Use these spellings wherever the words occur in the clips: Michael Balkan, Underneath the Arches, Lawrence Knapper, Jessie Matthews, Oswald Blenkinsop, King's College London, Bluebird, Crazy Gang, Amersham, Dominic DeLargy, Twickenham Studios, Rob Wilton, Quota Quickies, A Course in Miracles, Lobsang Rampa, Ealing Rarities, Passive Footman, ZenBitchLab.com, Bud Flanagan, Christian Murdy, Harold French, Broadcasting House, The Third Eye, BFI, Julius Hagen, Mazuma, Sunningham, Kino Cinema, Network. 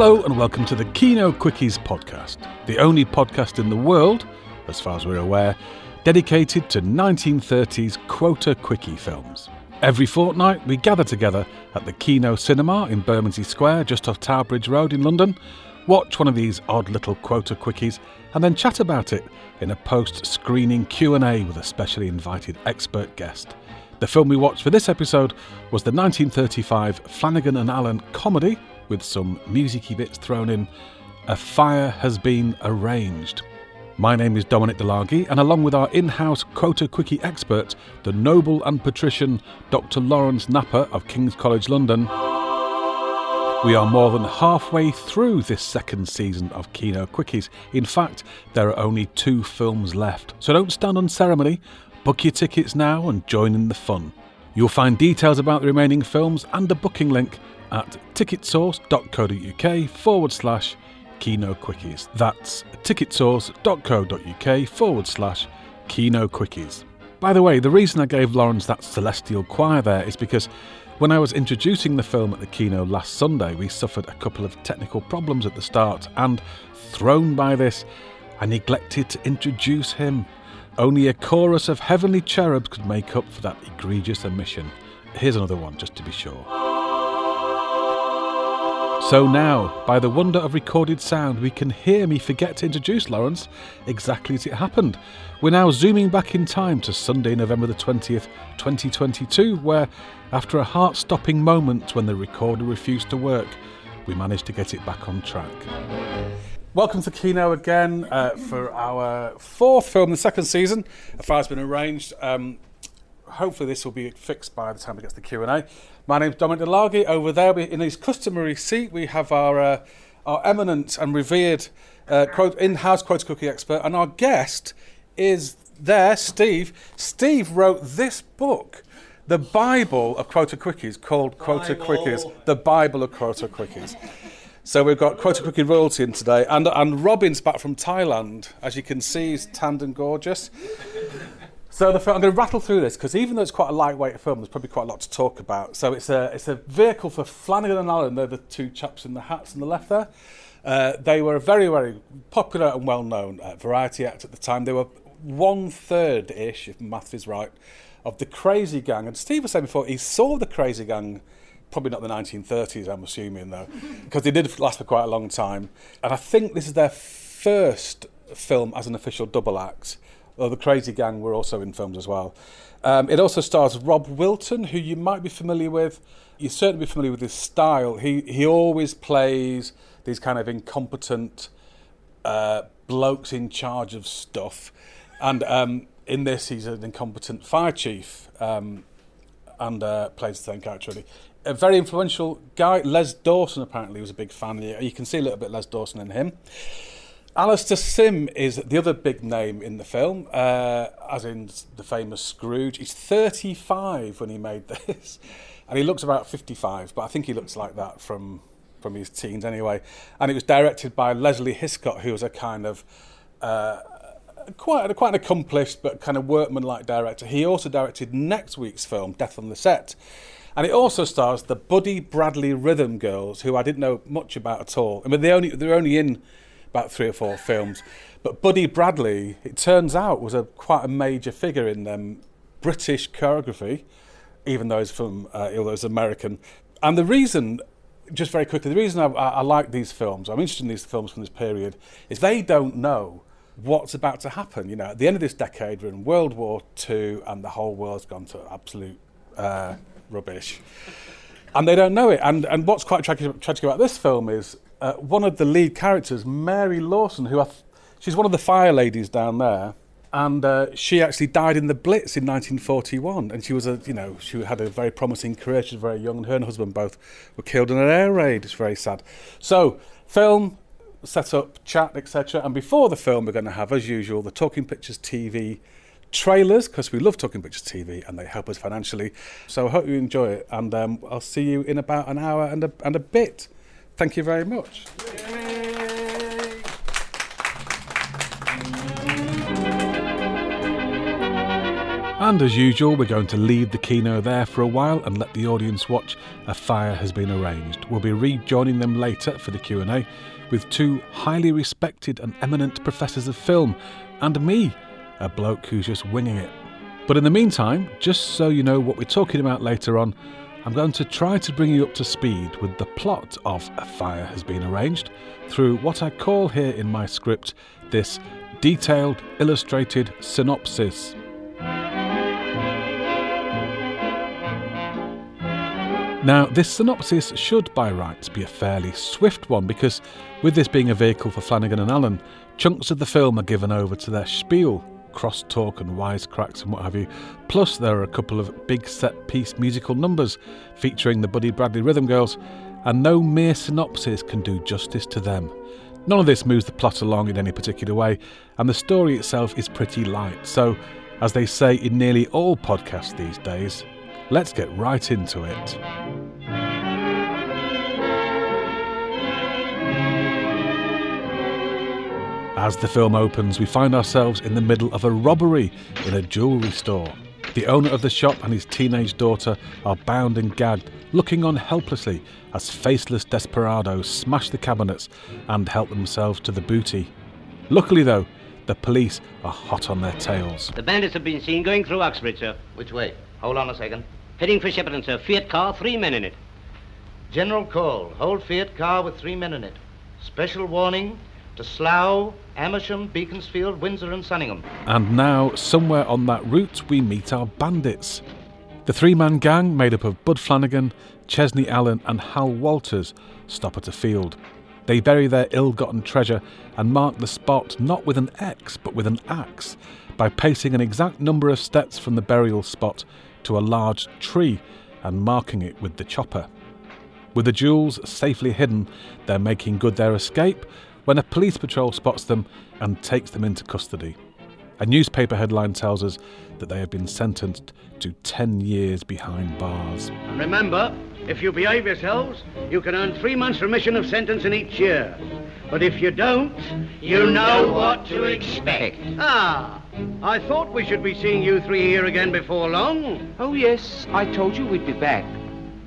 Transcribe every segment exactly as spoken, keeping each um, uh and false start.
Hello and welcome to the Kino Quickies podcast, the only podcast in the world, as far as we're aware, dedicated to nineteen thirties Quota Quickie films. Every fortnight we gather together at the Kino Cinema in Bermondsey Square, just off Tower Bridge Road in London, watch one of these odd little Quota Quickies and then chat about it in a post-screening Q and A with a specially invited expert guest. The film we watched for this episode was the nineteen thirty-five Flanagan and Allen comedy, with some musicy bits thrown in, A Fire Has Been Arranged. My name is Dominic DeLargy, and along with our in-house Quota Quickie expert, the noble and patrician Doctor Lawrence Knapper of King's College London, we are more than halfway through this second season of Kino Quickies. In fact, there are only two films left, so don't stand on ceremony. Book your tickets now and join in the fun. You'll find details about the remaining films and a booking link at ticketsource.co.uk forward slash Kino Quickies. That's ticketsource.co.uk forward slash Kino Quickies. By the way, the reason I gave Lawrence that celestial choir there is because when I was introducing the film at the Kino last Sunday, we suffered a couple of technical problems at the start, and thrown by this, I neglected to introduce him. Only a chorus of heavenly cherubs could make up for that egregious omission. Here's another one, just to be sure. So now, by the wonder of recorded sound, we can hear me forget to introduce Lawrence exactly as it happened. We're now zooming back in time to Sunday, November the twentieth, twenty twenty-two, where, after a heart-stopping moment when the recorder refused to work, we managed to get it back on track. Welcome to Kino again uh, for our fourth film, the second season. A Fire's Been Arranged. Um, hopefully this will be fixed by the time it gets to Q and A. My name's Dominic DeLargy. Over there, we, in his customary seat, we have our uh, our eminent and revered uh, quote, in-house Quota Quickie expert, and our guest is there, Steve. Steve wrote this book, the Bible of Quota Quickies, called Quota Bible. Quickies, the Bible of Quota Quickies. So we've got Quota Quickie royalty in today, and and Robin's back from Thailand. As you can see, he's tanned and gorgeous. So the film, I'm going to rattle through this, because even though it's quite a lightweight film, there's probably quite a lot to talk about. So it's a it's a vehicle for Flanagan and Allen. They're the two chaps in the hats on the left there. Uh, they were a very, very popular and well-known uh, variety act at the time. They were one-third-ish, if math is right, of the Crazy Gang. And Steve was saying before, he saw the Crazy Gang. Probably not the nineteen thirties, I'm assuming, though, because they did last for quite a long time. And I think this is their first film as an official double act, though the Crazy Gang were also in films as well. Um, it also stars Rob Wilton, who you might be familiar with. You'll certainly be familiar with his style. He he always plays these kind of incompetent uh, blokes in charge of stuff. And um, in this, he's an incompetent fire chief um, and uh, plays the same character, really. A very influential guy, Les Dawson, apparently was a big fan. You can see a little bit of Les Dawson in him. Alastair Sim is the other big name in the film, uh, as in the famous Scrooge. He's thirty-five when he made this, and he looks about fifty-five, but I think he looks like that from, from his teens anyway. And it was directed by Leslie Hiscott, who was a kind of... Uh, Quite, quite an accomplished but kind of workman-like director. He also directed next week's film, Death on the Set. And it also stars the Buddy Bradley Rhythm Girls, who I didn't know much about at all. I mean, they only, they're only in about three or four films. But Buddy Bradley, it turns out, was a quite a major figure in um, British choreography, even though he's from, uh, although he's American. And the reason, just very quickly, the reason I, I, I like these films, I'm interested in these films from this period, is they don't know what's about to happen. You know, at the end of this decade, we're in World War Two, and the whole world's gone to absolute uh, rubbish. And they don't know it. And and what's quite tragic, tragic about this film is uh, one of the lead characters, Mary Lawson, who I th- she's one of the fire ladies down there, and uh, she actually died in the Blitz in nineteen forty-one. And she was a, you know, she had a very promising career. She was very young, and her and her husband both were killed in an air raid. It's very sad. So, film, set up, chat, et cetera. And before the film, we're going to have, as usual, the Talking Pictures T V trailers, because we love Talking Pictures T V and they help us financially. So I hope you enjoy it, and um, I'll see you in about an hour and a, and a bit. Thank you very much. Yay. And as usual, we're going to leave the Kino there for a while and let the audience watch A Fire Has Been Arranged. We'll be rejoining them later for the Q and A with two highly respected and eminent professors of film, and me, a bloke who's just winging it. But in the meantime, just so you know what we're talking about later on, I'm going to try to bring you up to speed with the plot of A Fire Has Been Arranged through what I call here in my script this detailed, illustrated synopsis. Now, this synopsis should, by rights, be a fairly swift one because, with this being a vehicle for Flanagan and Allen, chunks of the film are given over to their spiel, cross-talk and wisecracks and what have you, plus there are a couple of big set-piece musical numbers featuring the Buddy Bradley Rhythm Girls, and no mere synopsis can do justice to them. None of this moves the plot along in any particular way, and the story itself is pretty light, so, as they say in nearly all podcasts these days, let's get right into it. As the film opens, we find ourselves in the middle of a robbery in a jewellery store. The owner of the shop and his teenage daughter are bound and gagged, looking on helplessly as faceless desperados smash the cabinets and help themselves to the booty. Luckily, though, the police are hot on their tails. The bandits have been seen going through Oxford, sir. Which way? Hold on a second. Heading for Shepperton, sir. Fiat car, three men in it. General call. Hold Fiat car with three men in it. Special warning to Slough, Amersham, Beaconsfield, Windsor and Sunningham. And now, somewhere on that route, we meet our bandits. The three-man gang, made up of Bud Flanagan, Chesney Allen and Hal Walters, stop at a field. They bury their ill-gotten treasure and mark the spot not with an X, but with an axe, by pacing an exact number of steps from the burial spot to a large tree and marking it with the chopper. With the jewels safely hidden, they're making good their escape when a police patrol spots them and takes them into custody. A newspaper headline tells us that they have been sentenced to ten years behind bars. Remember, if you behave yourselves, you can earn three months remission of sentence in each year. But if you don't, you, you know, know what to expect. Ah, I thought we should be seeing you three here again before long. Oh, yes, I told you we'd be back.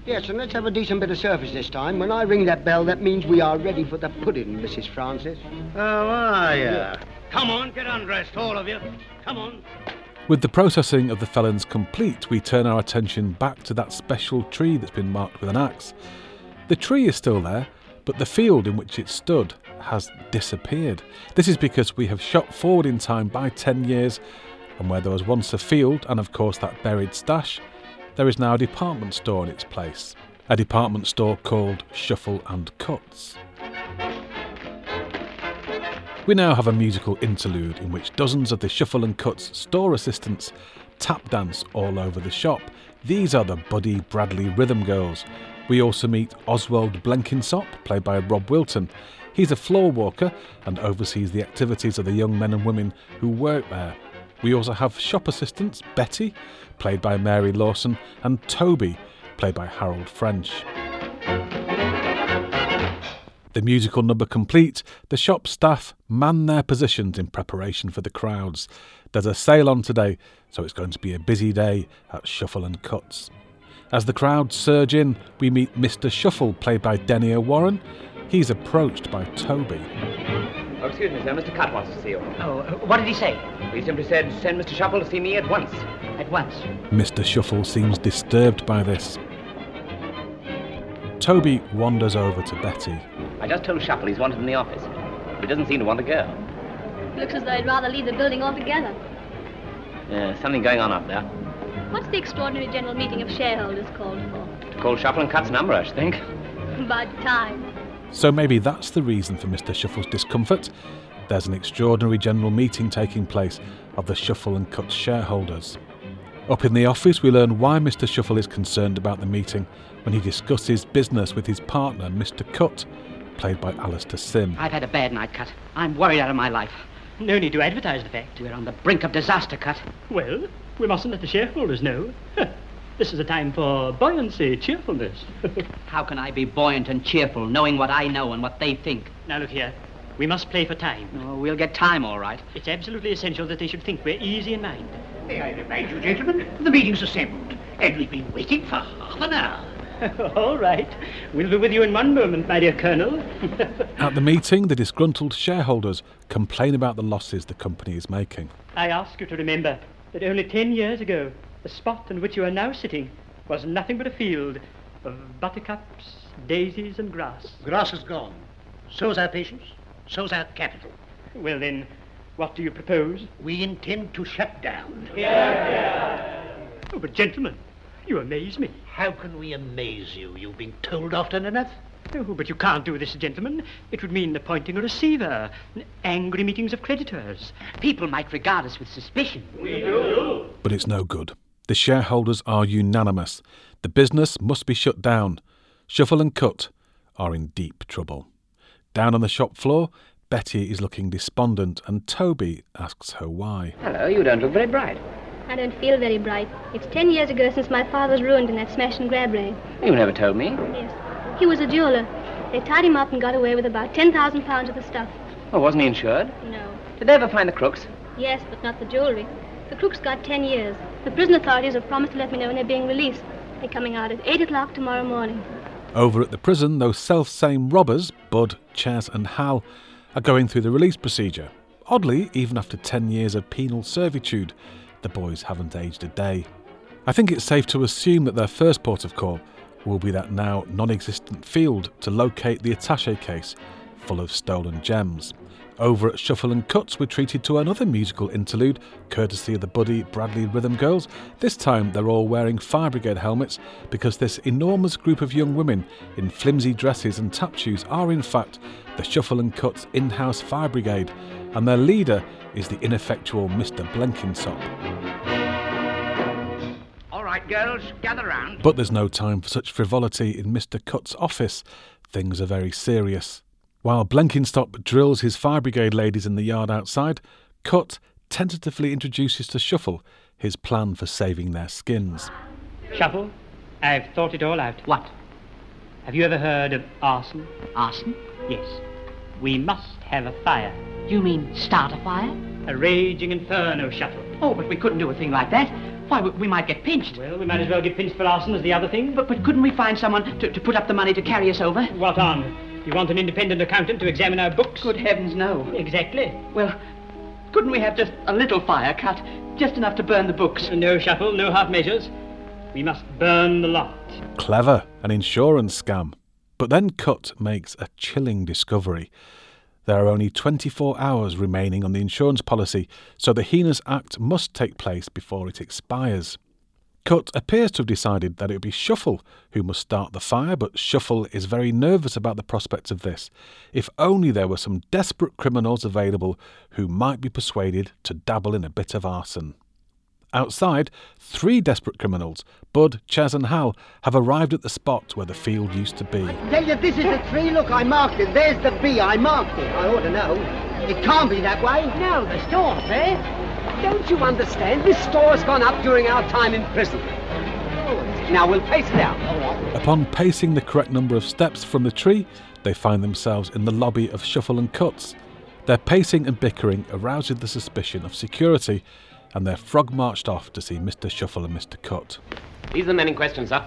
Yes, and let's have a decent bit of service this time. When I ring that bell, that means we are ready for the pudding, Missus Francis. Oh, are you? Yeah. Come on, get undressed, all of you. Come on. With the processing of the felons complete, we turn our attention back to that special tree that's been marked with an axe. The tree is still there, but the field in which it stood has disappeared. This is because we have shot forward in time by ten years, and where there was once a field and of course that buried stash, there is now a department store in its place. A department store called Shuffle and Cuts. We now have a musical interlude in which dozens of the Shuffle and Cuts store assistants tap dance all over the shop. These are the Buddy Bradley Rhythm Girls. We also meet Oswald Blenkinsop, played by Rob Wilton. He's a floor walker and oversees the activities of the young men and women who work there. We also have shop assistants Betty, played by Mary Lawson, and Toby, played by Harold French. The musical number complete, the shop staff man their positions in preparation for the crowds. There's a sale on today, so it's going to be a busy day at Shuffle and Cuts. As the crowd surge in, we meet Mister Shuffle, played by Denia Warren. He's approached by Toby. Oh, excuse me, sir. Mister Cutt wants to see you. Oh, uh, what did he say? He simply said, send Mister Shuffle to see me at once. At once? Mister Shuffle seems disturbed by this. Toby wanders over to Betty. I just told Shuffle he's wanted in the office, but he doesn't seem to want to go. Looks as though he'd rather leave the building altogether. Yeah, something going on up there. What's the extraordinary general meeting of shareholders called for? Called Shuffle and Cuts number, I should think. About time. So maybe that's the reason for Mister Shuffle's discomfort. There's an extraordinary general meeting taking place of the Shuffle and Cuts shareholders. Up in the office, we learn why Mister Shuffle is concerned about the meeting when he discusses business with his partner, Mister Cutt, played by Alastair Sim. I've had a bad night, Cutt. I'm worried out of my life. No need to advertise the fact. We're on the brink of disaster, Cutt. Well, we mustn't let the shareholders know. This is a time for buoyancy, cheerfulness. How can I be buoyant and cheerful, knowing what I know and what they think? Now, look here. We must play for time. Oh, we'll get time, all right. It's absolutely essential that they should think we're easy in mind. May I remind you, gentlemen, the meeting's assembled, and we've been waiting for half an hour. All right. We'll be with you in one moment, my dear Colonel. At the meeting, the disgruntled shareholders complain about the losses the company is making. I ask you to remember that only ten years ago, the spot on which you are now sitting was nothing but a field of buttercups, daisies and grass. Grass is gone. So's our patience, so's our capital. Well then, what do you propose? We intend to shut down. Yeah. Oh, but gentlemen, you amaze me. How can we amaze you? You've been told often enough. Oh, but you can't do this, gentlemen. It would mean appointing a receiver, angry meetings of creditors. People might regard us with suspicion. We do. But it's no good. The shareholders are unanimous. The business must be shut down. Shuffle and Cut are in deep trouble. Down on the shop floor, Betty is looking despondent and Toby asks her why. Hello, you don't look very bright. I don't feel very bright. It's ten years ago since my father's ruined in that smash and grab raid. You never told me. Yes. He was a jeweller. They tied him up and got away with about ten thousand pounds of the stuff. Oh, wasn't he insured? No. Did they ever find the crooks? Yes, but not the jewellery. The crooks got ten years. The prison authorities have promised to let me know when they're being released. They're coming out at eight o'clock tomorrow morning. Over at the prison, those self-same robbers, Bud, Ches and Hal, are going through the release procedure. Oddly, even after ten years of penal servitude, the boys haven't aged a day. I think it's safe to assume that their first port of call will be that now non-existent field to locate the attaché case full of stolen gems. Over at Shuffle and Cuts, we're treated to another musical interlude, courtesy of the Buddy Bradley Rhythm Girls. This time they're all wearing fire brigade helmets because this enormous group of young women in flimsy dresses and tap shoes are in fact the Shuffle and Cuts in-house fire brigade, and their leader is the ineffectual Mister Blenkinsop. All right, girls, gather round. But there's no time for such frivolity in Mister Cutts' office. Things are very serious. While Blenkinsop drills his fire brigade ladies in the yard outside, Cut tentatively introduces to Shuffle his plan for saving their skins. Shuffle, I've thought it all out. What? Have you ever heard of arson? Arson? Yes. We must have a fire. You mean start a fire? A raging inferno, Shuffle. Oh, but we couldn't do a thing like that. Why, we might get pinched. Well, we might as well get pinched for arson as the other thing. But, but couldn't we find someone to, to put up the money to carry us over? What on? You want an independent accountant to examine our books? Good heavens, no. Exactly. Well, couldn't we have just a little fire cut, just enough to burn the books? No, Shuffle, no half measures. We must burn the lot. Clever, an insurance scam. But then Cut makes a chilling discovery. There are only twenty-four hours remaining on the insurance policy, so the heinous act must take place before it expires. Cut appears to have decided that it would be Shuffle who must start the fire, but Shuffle is very nervous about the prospects of this. If only there were some desperate criminals available who might be persuaded to dabble in a bit of arson. Outside, three desperate criminals, Bud, Ches and Hal, have arrived at the spot where the field used to be. I tell you, this is the tree. Look, I marked it. There's the bee. I marked it. I ought to know. It can't be that way. No, the store's there. Don't you understand? This store's gone up during our time in prison. Now we'll pace it out. All right. Upon pacing the correct number of steps from the tree, they find themselves in the lobby of Shuffle and Cuts. Their pacing and bickering arouses the suspicion of security, and they're frog-marched off to see Mister Shuffle and Mister Cut. These are the men in question, sir.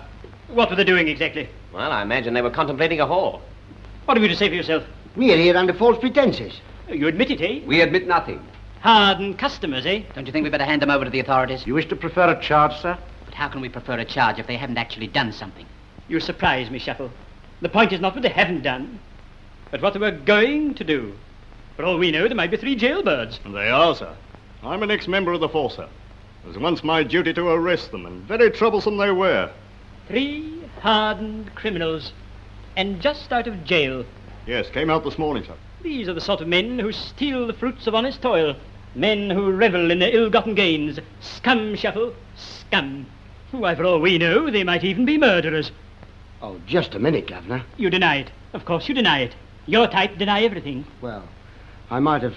What were they doing exactly? Well, I imagine they were contemplating a haul. What have you to say for yourself? We're here under false pretenses. You admit it, eh? We admit nothing. Hardened customers, eh? Don't you think we'd better hand them over to the authorities? You wish to prefer a charge, sir? But how can we prefer a charge if they haven't actually done something? You surprise me, Shuffle. The point is not what they haven't done, but what they were going to do. For all we know, there might be three jailbirds. They are, sir. I'm an ex-member of the force, sir. It was once my duty to arrest them, and very troublesome they were. Three hardened criminals, and just out of jail. Yes, came out this morning, sir. These are the sort of men who steal the fruits of honest toil. Men who revel in their ill-gotten gains. Scum, Shuffle, scum. Why, for all we know, they might even be murderers. Oh, just a minute, Governor. You deny it. Of course you deny it. Your type deny everything. Well, I might have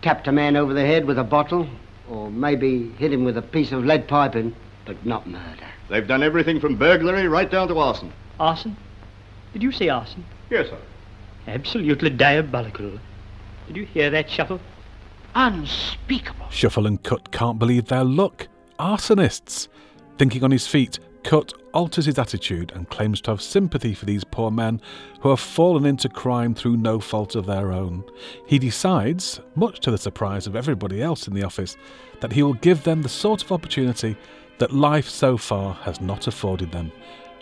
tapped a man over the head with a bottle, or maybe hit him with a piece of lead piping, but not murder. They've done everything from burglary right down to arson. Arson? Did you say arson? Yes, sir. Absolutely diabolical. Did you hear that, Shuffle? Unspeakable. Shuffle and Cut can't believe their luck. arsonists. Thinking on his feet, Cut alters his attitude and claims to have sympathy for these poor men who have fallen into crime through no fault of their own. He decides, much to the surprise of everybody else in the office, that he will give them the sort of opportunity that life so far has not afforded them.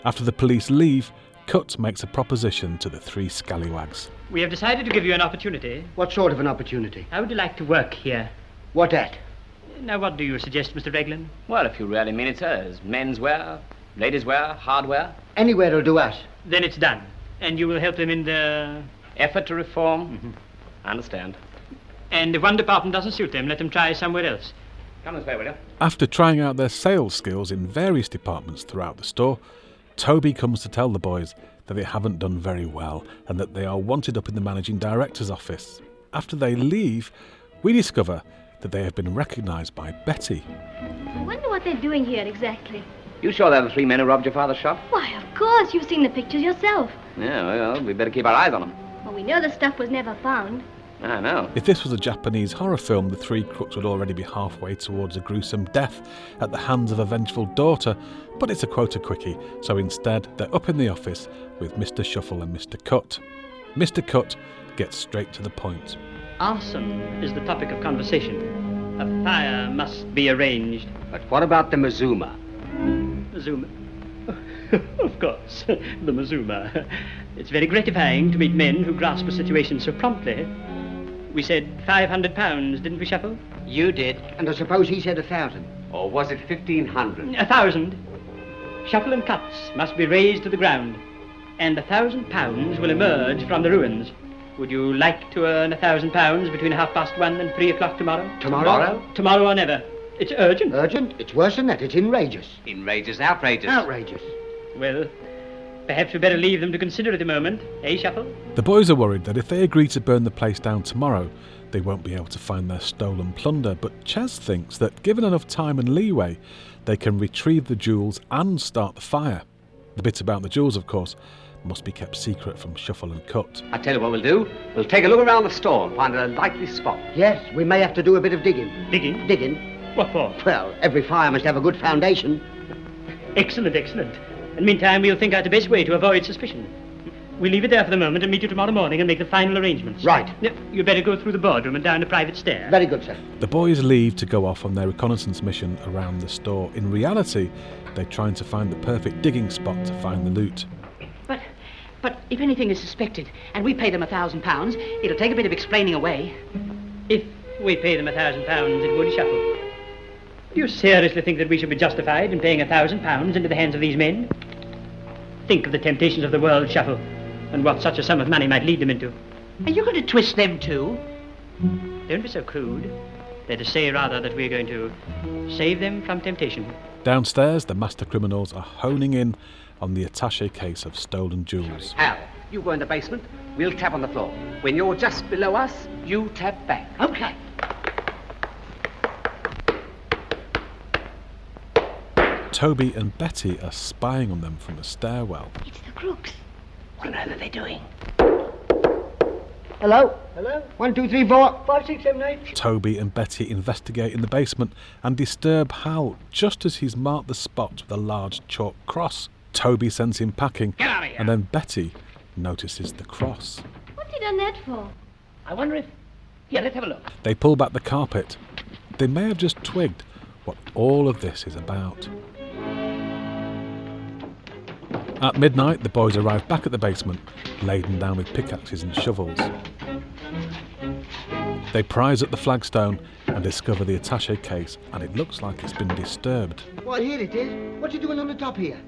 After the police leave, Cut makes a proposition to the three scallywags. We have decided to give you an opportunity. What sort of an opportunity? How would you like to work here? What at? Now, what do you suggest, Mister Reglan? Well, if you really mean it, sir, is men's wear, ladies' wear, hardware. Anywhere will do us. Then it's done. And you will help them in the... effort to reform? Mm-hmm. I understand. And if one department doesn't suit them, let them try somewhere else. Come this way, will you? After trying out their sales skills in various departments throughout the store, Toby comes to tell the boys that they haven't done very well and that they are wanted up in the managing director's office. After they leave, we discover that they have been recognised by Betty. I wonder what they're doing here exactly. You sure they're the three men who robbed your father's shop? Why, of course. You've seen the pictures yourself. Yeah, well, we better keep our eyes on them. Well, we know the stuff was never found. I know. If this was a Japanese horror film, the three crooks would already be halfway towards a gruesome death at the hands of a vengeful daughter, but it's a Quota Quickie, so instead they're up in the office with Mister Shuffle and Mister Cut. Mister Cut gets straight to the point. Arson is the topic of conversation. A fire must be arranged. But what about the Mazuma? Mazuma? Of course, the Mazuma. It's very gratifying to meet men who grasp a situation so promptly. We said five hundred pounds, didn't we, Shuffle? You did. And I suppose he said a thousand. Or was it fifteen hundred? A thousand. Shuffle and Cuts must be raised to the ground. And a thousand pounds will emerge from the ruins. Would you like to earn a thousand pounds between half past one and three o'clock tomorrow? Tomorrow? Tomorrow, tomorrow or never. It's urgent. Urgent? It's worse than that. It's outrageous. Enrageous, outrageous. Outrageous. Well, perhaps we better leave them to consider at the moment, eh, Shuffle? The boys are worried that if they agree to burn the place down tomorrow, they won't be able to find their stolen plunder, but Ches thinks that given enough time and leeway, they can retrieve the jewels and start the fire. The bit about the jewels, of course, must be kept secret from Shuffle and Cut. I tell you what we'll do. We'll take a look around the store and find a likely spot. Yes, we may have to do a bit of digging. Digging? Digging. What for? Well, every fire must have a good foundation. Excellent, excellent. In the meantime, we'll think out the best way to avoid suspicion. We'll leave it there for the moment and meet you tomorrow morning and make the final arrangements. Right. You'd better go through the boardroom and down a private stair. Very good, sir. The boys leave to go off on their reconnaissance mission around the store. In reality, they're trying to find the perfect digging spot to find the loot. But, but if anything is suspected and we pay them a thousand pounds, it'll take a bit of explaining away. If we pay them a thousand pounds, it would, Shuffle. Do you seriously think that we should be justified in paying a thousand pounds into the hands of these men? Think of the temptations of the world, Shuffle, and what such a sum of money might lead them into. Are you going to twist them too? Don't be so crude. Let us say rather that we're going to save them from temptation. Downstairs, the master criminals are honing in on the attaché case of stolen jewels. Hal, you go in the basement, we'll tap on the floor. When you're just below us, you tap back. Okay. Toby and Betty are spying on them from a stairwell. It's the crooks. What on earth are they doing? Hello? Hello? One, two, three, four. Five, six, seven, eight. Toby and Betty investigate in the basement and disturb Hal just as he's marked the spot with a large chalk cross. Toby sends him packing. Get out of here. And then Betty notices the cross. What's he done that for? I wonder if... Yeah, let's have a look. They pull back the carpet. They may have just twigged what all of this is about. At midnight, the boys arrive back at the basement, laden down with pickaxes and shovels. They prise at the flagstone and discover the attaché case, and it looks like it's been disturbed. Well, here it is. What are you doing on the top here?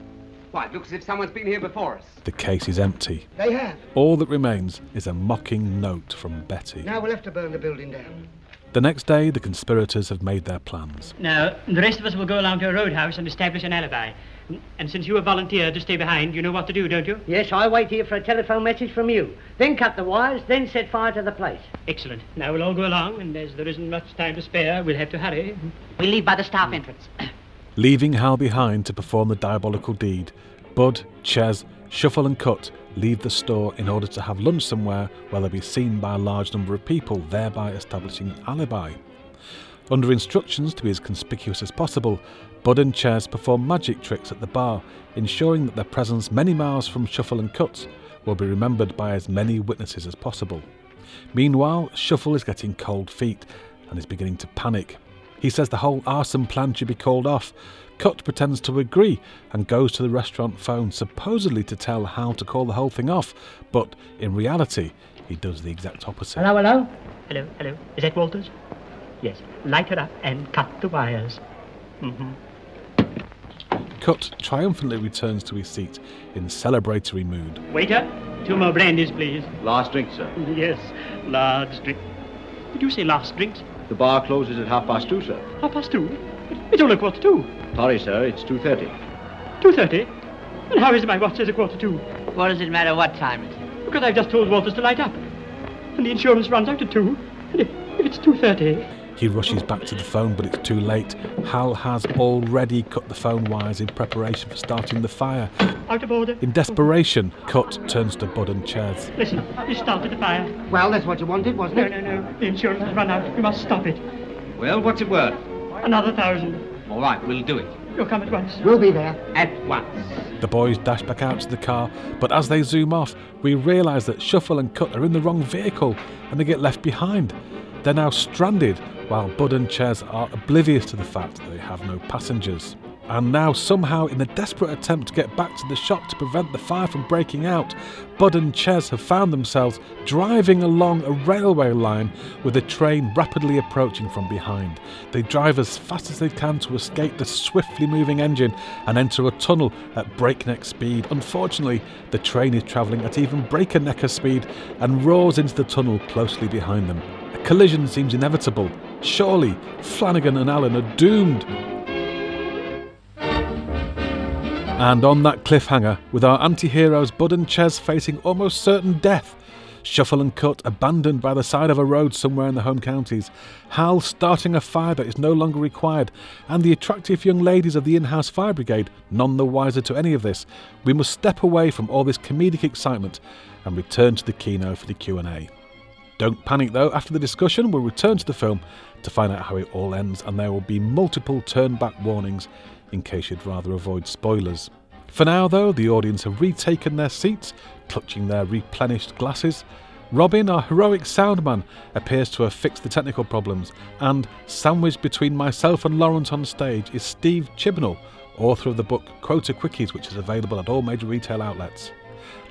Why, it looks as if someone's been here before us. The case is empty. They have. All that remains is a mocking note from Betty. Now we'll have to burn the building down. The next day, the conspirators have made their plans. Now, the rest of us will go along to a roadhouse and establish an alibi. And since you have volunteered to stay behind, you know what to do, don't you? Yes, I wait here for a telephone message from you. Then cut the wires, then set fire to the place. Excellent. Now we'll all go along, and as there isn't much time to spare, we'll have to hurry. We'll leave by the staff entrance. Leaving Hal behind to perform the diabolical deed, Bud, Ches, Shuffle and Cut leave the store in order to have lunch somewhere where they'll be seen by a large number of people, thereby establishing an alibi. Under instructions to be as conspicuous as possible, Bud and Ches perform magic tricks at the bar, ensuring that their presence many miles from Shuffle and Cuts will be remembered by as many witnesses as possible. Meanwhile, Shuffle is getting cold feet and is beginning to panic. He says the whole arson plan should be called off. Cut pretends to agree and goes to the restaurant phone, supposedly to tell Hal to call the whole thing off, but in reality, he does the exact opposite. Hello, hello? Hello, hello. Is that Walters? Yes. Light her up and cut the wires. Mm-hmm. Cut triumphantly returns to his seat in celebratory mood. Waiter, two more brandies, please. Last drink, sir. Yes, large drink. Did you say last drinks? The bar closes at half past two, sir. Half past two? It's only quarter two. Sorry, sir, it's two thirty. two thirty? And how is it my watch says a quarter two? What does it matter what time it is? Because I've just told Walters to light up. And the insurance runs out at two. And if it's two thirty... He rushes back to the phone, but it's too late. Hal has already cut the phone wires in preparation for starting the fire. Out of order. In desperation, Cut turns to Bud and Ches. Listen, you started the fire. Well, that's what you wanted, wasn't it? No, no, no. The insurance has run out. You must stop it. Well, what's it worth? Another thousand. All right, we'll do it. You'll come at once. We'll be there. At once. The boys dash back out to the car, but as they zoom off, we realise that Shuffle and Cut are in the wrong vehicle, and they get left behind. They're now stranded, while Bud and Ches are oblivious to the fact that they have no passengers. And now, somehow, in a desperate attempt to get back to the shop to prevent the fire from breaking out, Bud and Ches have found themselves driving along a railway line with a train rapidly approaching from behind. They drive as fast as they can to escape the swiftly moving engine and enter a tunnel at breakneck speed. Unfortunately, the train is travelling at even breaker-necker speed and roars into the tunnel closely behind them. A collision seems inevitable. Surely, Flanagan and Allen are doomed. And on that cliffhanger, with our anti-heroes Bud and Ches facing almost certain death, Shuffle and Cut abandoned by the side of a road somewhere in the home counties, Hal starting a fire that is no longer required, and the attractive young ladies of the in-house fire brigade none the wiser to any of this, we must step away from all this comedic excitement and return to the Kino for the Q and A. Don't panic though, after the discussion we'll return to the film to find out how it all ends, and there will be multiple turn-back warnings in case you'd rather avoid spoilers. For now though, the audience have retaken their seats, clutching their replenished glasses. Robin, our heroic soundman, appears to have fixed the technical problems, and sandwiched between myself and Lawrence on stage is Steve Chibnall, author of the book Quota Quickies, which is available at all major retail outlets.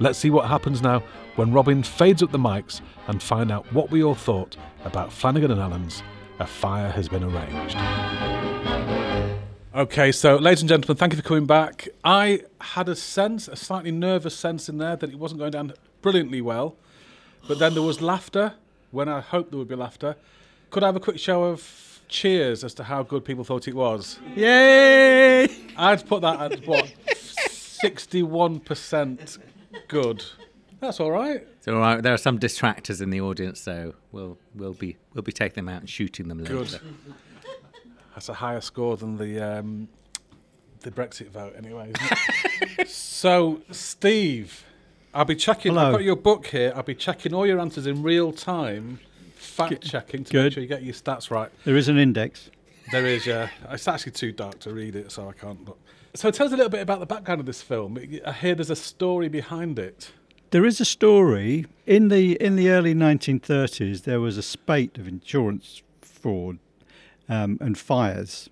Let's see what happens now when Robin fades up the mics and find out what we all thought about Flanagan and Allen's A Fire Has Been Arranged. Okay, so ladies and gentlemen, thank you for coming back. I had a sense, a slightly nervous sense in there that it wasn't going down brilliantly well, but then there was laughter when I hoped there would be laughter. Could I have a quick show of cheers as to how good people thought it was? Yay! I'd put that at, what, sixty-one percent good. That's all right. It's all right. There are some distractors in the audience, so we'll we'll be we'll be taking them out and shooting them later. Good. That's a higher score than the um, the Brexit vote, anyway, isn't it? So, Steve, I'll be checking. Hello. I've got your book here. I'll be checking all your answers in real time, fact-checking to Good. Make sure you get your stats right. There is an index. There is, yeah. It's actually too dark to read it, so I can't look. So tell us a little bit about the background of this film. I hear there's a story behind it. There is a story. In the, in the early nineteen thirties, there was a spate of insurance fraud. Um, and fires.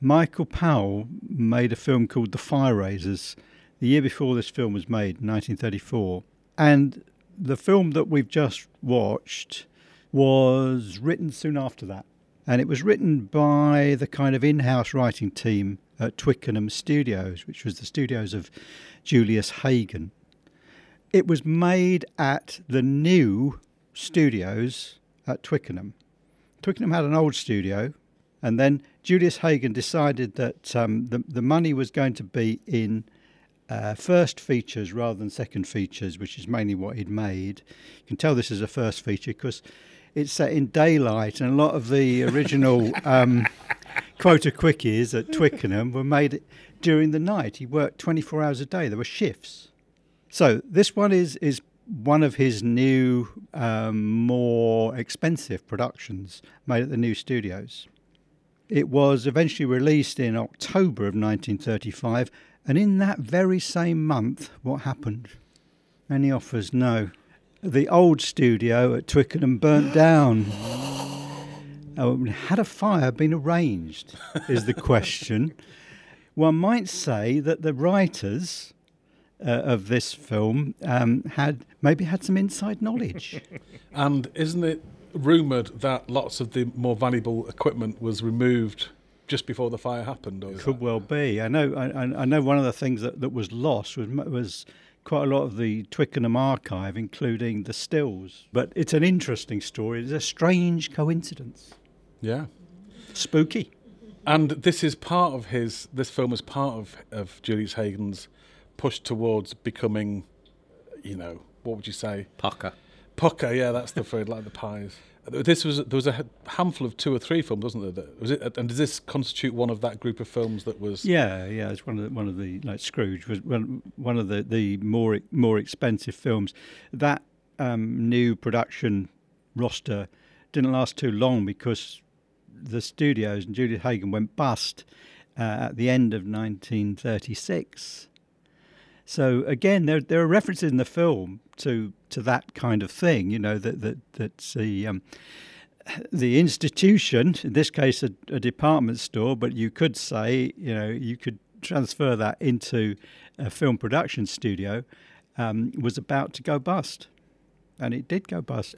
Michael Powell made a film called The Fire Raisers the year before this film was made, nineteen thirty-four. And the film that we've just watched was written soon after that. And it was written by the kind of in-house writing team at Twickenham Studios, which was the studios of Julius Hagen. It was made at the new studios at Twickenham. Twickenham had an old studio, and then Julius Hagen decided that um, the, the money was going to be in uh, first features rather than second features, which is mainly what he'd made. You can tell this is a first feature because it's set in daylight, and a lot of the original um, Quota Quickies at Twickenham were made during the night. He worked twenty-four hours a day. There were shifts. So this one is is. One of his new, um, more expensive productions made at the new studios. It was eventually released in October of nineteen thirty-five, and in that very same month, what happened? Any offers? No. The old studio at Twickenham burnt down. Um, had a fire been arranged, is the question. One might say that the writers uh, of this film um, had maybe had some inside knowledge. And isn't it rumoured that lots of the more valuable equipment was removed just before the fire happened? Or could that? Well be. I know. I, I know. One of the things that, that was lost was was. quite a lot of the Twickenham archive, including the stills. But it's an interesting story. It's a strange coincidence. Yeah. Spooky. And this is part of his, this film is part of, of Julius Hagen's push towards becoming, you know, what would you say? Pucker. Pucker, yeah, that's the food, like the pies. This was, there was a handful of two or three films, wasn't there? Was it, and does this constitute one of that group of films that was? Yeah, yeah, it's one of the, one of the like Scrooge was one one of the, the more more expensive films. That um, new production roster didn't last too long because the studios and Julius Hagen went bust uh, at the end of nineteen thirty-six. So again, there there are references in the film to to that kind of thing. You know that that that's the um, the institution, in this case, a, a department store, but you could say, you know, you could transfer that into a film production studio, um, was about to go bust, and it did go bust.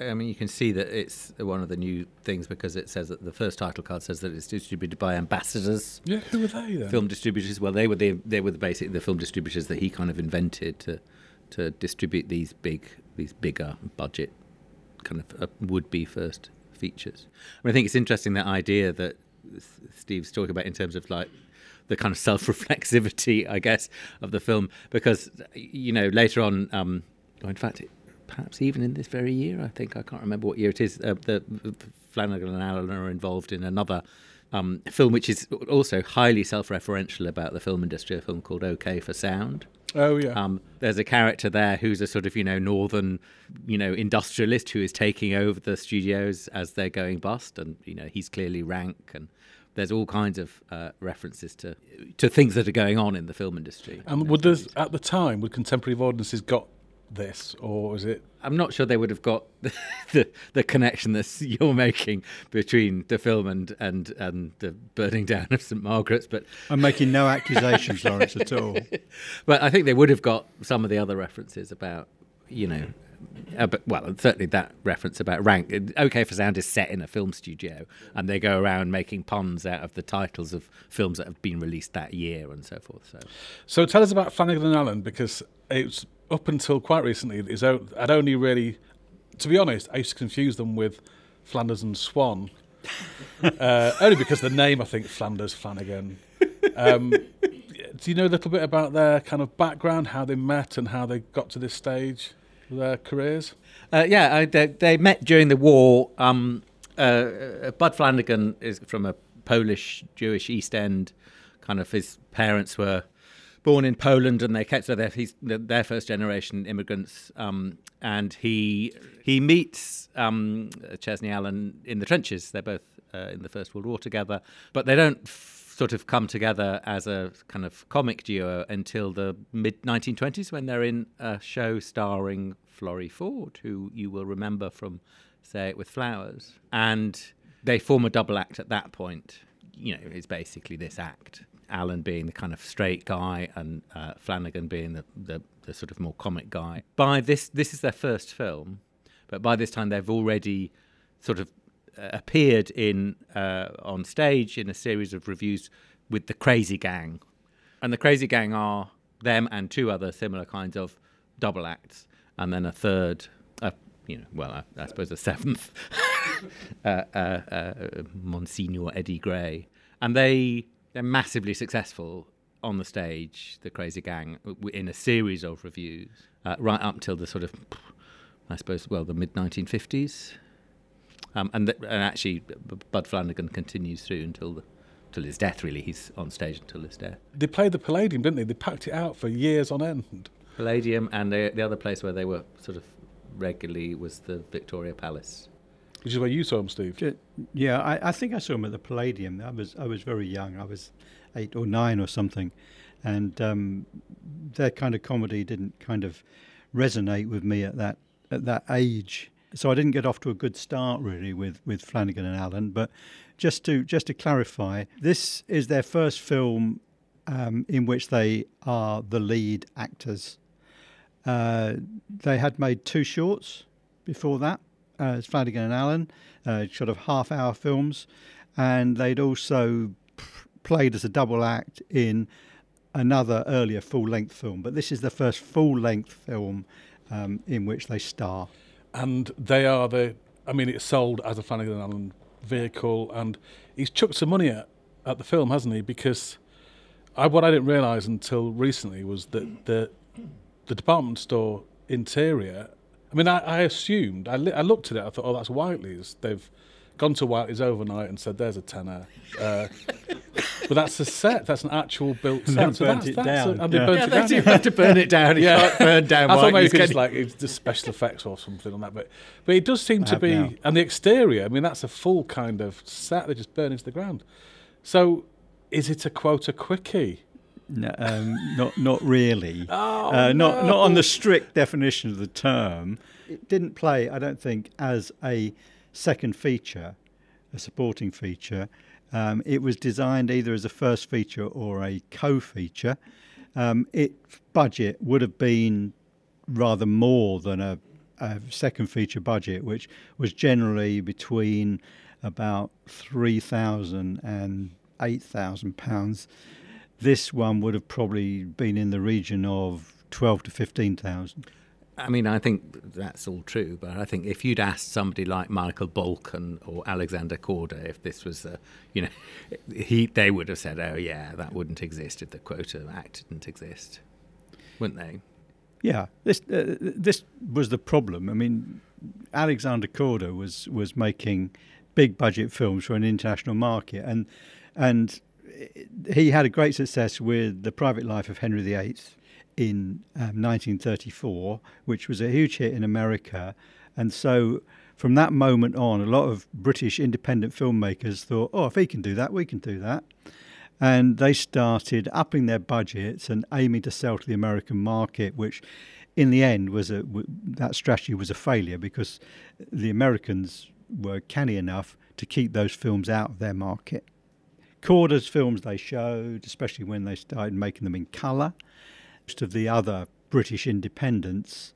I mean, you can see that it's one of the new things because it says that the first title card says that it's distributed by ambassadors. Yeah, who were they then? Film distributors. Well, they were the they were the basic the film distributors that he kind of invented to to distribute these big these bigger budget kind of would be first features. I mean, I think it's interesting that idea that Steve's talking about in terms of like the kind of self-reflexivity, I guess, of the film, because you know later on. Um, In fact, it, perhaps even in this very year, I think, I can't remember what year it is, uh, the, the Flanagan and Allen are involved in another um, film which is also highly self-referential about the film industry, a film called OK for Sound. Oh, yeah. Um, there's a character there who's a sort of, you know, northern, you know, industrialist who is taking over the studios as they're going bust. And, you know, he's clearly rank and... There's all kinds of uh, references to to things that are going on in the film industry. And um, would this, at the time, would contemporary audiences got... this or is it I'm not sure they would have got the, the the connection that you're making between the film and and and the burning down of Saint Margaret's, but I'm making no accusations, Lawrence, at all. But I think they would have got some of the other references about, you know, uh, but, well, certainly that reference about rank. OK for Sound is set in a film studio, and they go around making puns out of the titles of films that have been released that year and so forth. So, so tell us about Flanagan and Allen, because it's up until quite recently, is I'd only really, to be honest, I used to confuse them with Flanders and Swan, uh, only because the name, I think, Flanders Flanagan. Um, do you know a little bit about their kind of background, how they met, and how they got to this stage of their careers? Uh, yeah, I, they, they met during the war. Um, uh, Bud Flanagan is from a Polish Jewish East End. Kind of his parents were born in Poland, and they kept so they're, he's, they're first generation immigrants. Um, and he he meets um, Chesney Allen in the trenches. They're both uh, in the First World War together, but they don't f- sort of come together as a kind of comic duo until the mid nineteen twenties, when they're in a show starring Florrie Ford, who you will remember from Say It With Flowers, and they form a double act at that point. You know, it's basically this act. Allen being the kind of straight guy and uh, Flanagan being the, the, the sort of more comic guy. By this, this is their first film, but by this time they've already sort of uh, appeared in uh, on stage in a series of reviews with the Crazy Gang. And the Crazy Gang are them and two other similar kinds of double acts, and then a third, a, you know, well, I, I suppose a seventh, uh, uh, uh, Monsignor Eddie Gray. And they... They're massively successful on the stage, the Crazy Gang, in a series of reviews, uh, right up till the sort of, I suppose, well, the mid-nineteen fifties. Um, and, th- and actually, Bud Flanagan continues through until the, till his death, really. He's on stage until his death. They played the Palladium, didn't they? They packed it out for years on end. Palladium, and the, the other place where they were sort of regularly was the Victoria Palace. Which is where you saw him, Steve? Yeah, I, I think I saw him at the Palladium. I was I was very young. I was eight or nine or something. And um, that kind of comedy didn't kind of resonate with me at that at that age. So I didn't get off to a good start, really, with, with Flanagan and Allen. But just to just to clarify, this is their first film um, in which they are the lead actors. Uh, they had made two shorts before that. Uh, it's Flanagan and Allen, uh, sort of half-hour films, and they'd also p- played as a double act in another earlier full-length film. But this is the first full-length film um, in which they star. And they are the, I mean, it's sold as a Flanagan and Allen vehicle, and he's chucked some money at, at the film, hasn't he? Because I, what I didn't realise until recently was that the the department store interior. I mean, I, I assumed, I, li- I looked at it, I thought, oh, that's Whiteley's. They've gone to Whiteley's overnight and said, there's a tenner. Uh, but that's a set, that's an actual built set. And they burnt it down. And they burnt it down. You have to burn it down. You can't burn down Whiteley's. I thought maybe it's just like, it's just special effects or something on that. But, but it does seem to be, now. And the exterior, I mean, that's a full kind of set. They just burn into the ground. So is it a Quota Quickie? No, um, not not really. Oh, uh, not no. not on the strict definition of the term. It didn't play, I don't think, as a second feature, a supporting feature. Um, it was designed either as a first feature or a co-feature. Um, its budget would have been rather more than a, a second feature budget, which was generally between about three thousand and eight thousand pounds. This one would have probably been in the region of twelve to fifteen thousand. I mean, I think that's all true, but I think if you'd asked somebody like Michael Balkan or Alexander Korda if this was a, you know, he they would have said, "Oh yeah, that wouldn't exist if the Quota Act didn't exist," wouldn't they? Yeah, this uh, this was the problem. I mean, Alexander Korda was was making big budget films for an international market, and and. He had a great success with The Private Life of Henry the Eighth in um, nineteen thirty-four, which was a huge hit in America. And so from that moment on, a lot of British independent filmmakers thought, oh, if he can do that, we can do that. And they started upping their budgets and aiming to sell to the American market, which in the end was a, w- that strategy was a failure because the Americans were canny enough to keep those films out of their market. Korda's films they showed, especially when they started making them in colour. Most of the other British independents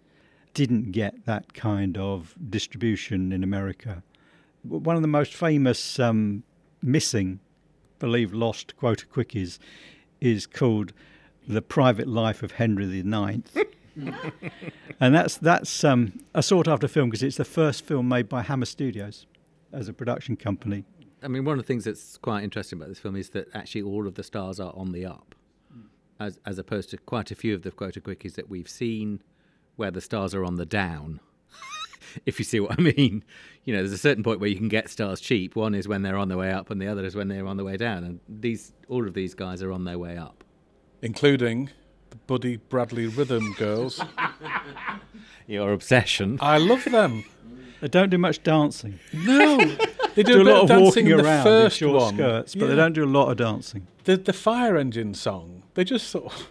didn't get that kind of distribution in America. One of the most famous um, missing, believe lost, Quota Quickies is called The Private Life of Henry the Ninth. And that's, that's um, a sought-after film because it's the first film made by Hammer Studios as a production company. I mean, one of the things that's quite interesting about this film is that actually all of the stars are on the up, mm. as as opposed to quite a few of the Quota Quickies that we've seen where the stars are on the down, if you see what I mean. You know, there's a certain point where you can get stars cheap. One is when they're on their way up and the other is when they're on their way down. And these all of these guys are on their way up. Including the Buddy Bradley Rhythm Girls. Your obsession. I love them. They don't do much dancing. No. They do, do a, a lot of dancing walking in the around first in short one. Skirts, but yeah. They don't do a lot of dancing. The, the fire engine song, they just sort of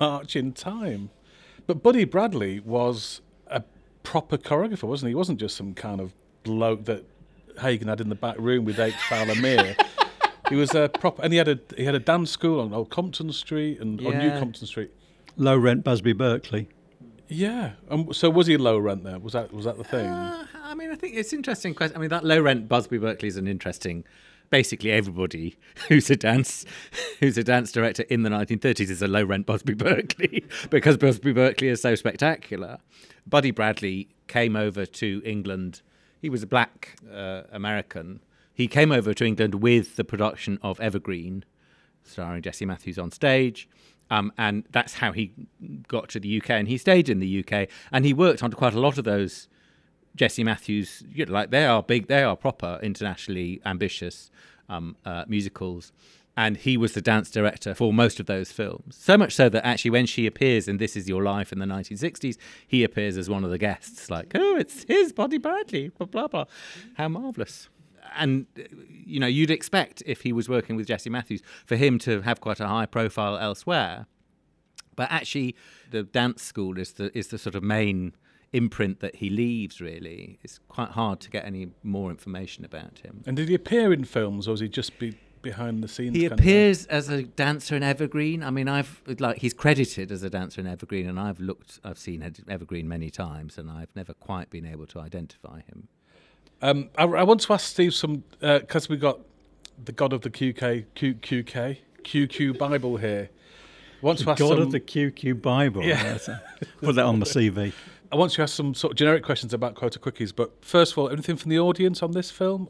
march in time. But Buddy Bradley was a proper choreographer, wasn't he? He wasn't just some kind of bloke that Hagen had in the back room with H. Fowler Mere. He was a proper, and he had a he had a dance school on Old Compton Street and yeah. on New Compton Street. Low rent Busby Berkeley. Yeah. Um, so was he low rent there? Was that was that the thing? Uh, I mean, I think it's an interesting question. I mean, that low rent Busby Berkeley is an interesting. Basically, everybody who's a dance who's a dance director in the nineteen thirties is a low rent Busby Berkeley because Busby Berkeley is so spectacular. Buddy Bradley came over to England. He was a black uh, American. He came over to England with the production of Evergreen, starring Jessie Matthews on stage. Um, and that's how he got to the U K, and he stayed in the U K, and he worked on quite a lot of those Jessie Matthews, you know, like they are big, they are proper, internationally ambitious um, uh, musicals. And he was the dance director for most of those films. So much so that actually when she appears in This Is Your Life in the nineteen sixties, he appears as one of the guests. Like, oh, it's his Buddy Bradley, blah, blah, blah. How marvellous. And, you know, you'd expect if he was working with Jessie Matthews for him to have quite a high profile elsewhere. But actually the dance school is the is the sort of main imprint that he leaves, really. It's quite hard to get any more information about him. And did he appear in films, or was he just... be? behind the scenes? He appears as a dancer in Evergreen. I mean, I've like he's credited as a dancer in Evergreen, and I've looked, I've seen Evergreen many times, and I've never quite been able to identify him. Um, I, I want to ask Steve some because uh, we got the God of the Q K, Q Q K, Q Q Bible here. I want to ask God some, of the Q Q Bible. Yeah. Put that on the C V. I want to ask some sort of generic questions about Quota Quickies, but first of all, anything from the audience on this film?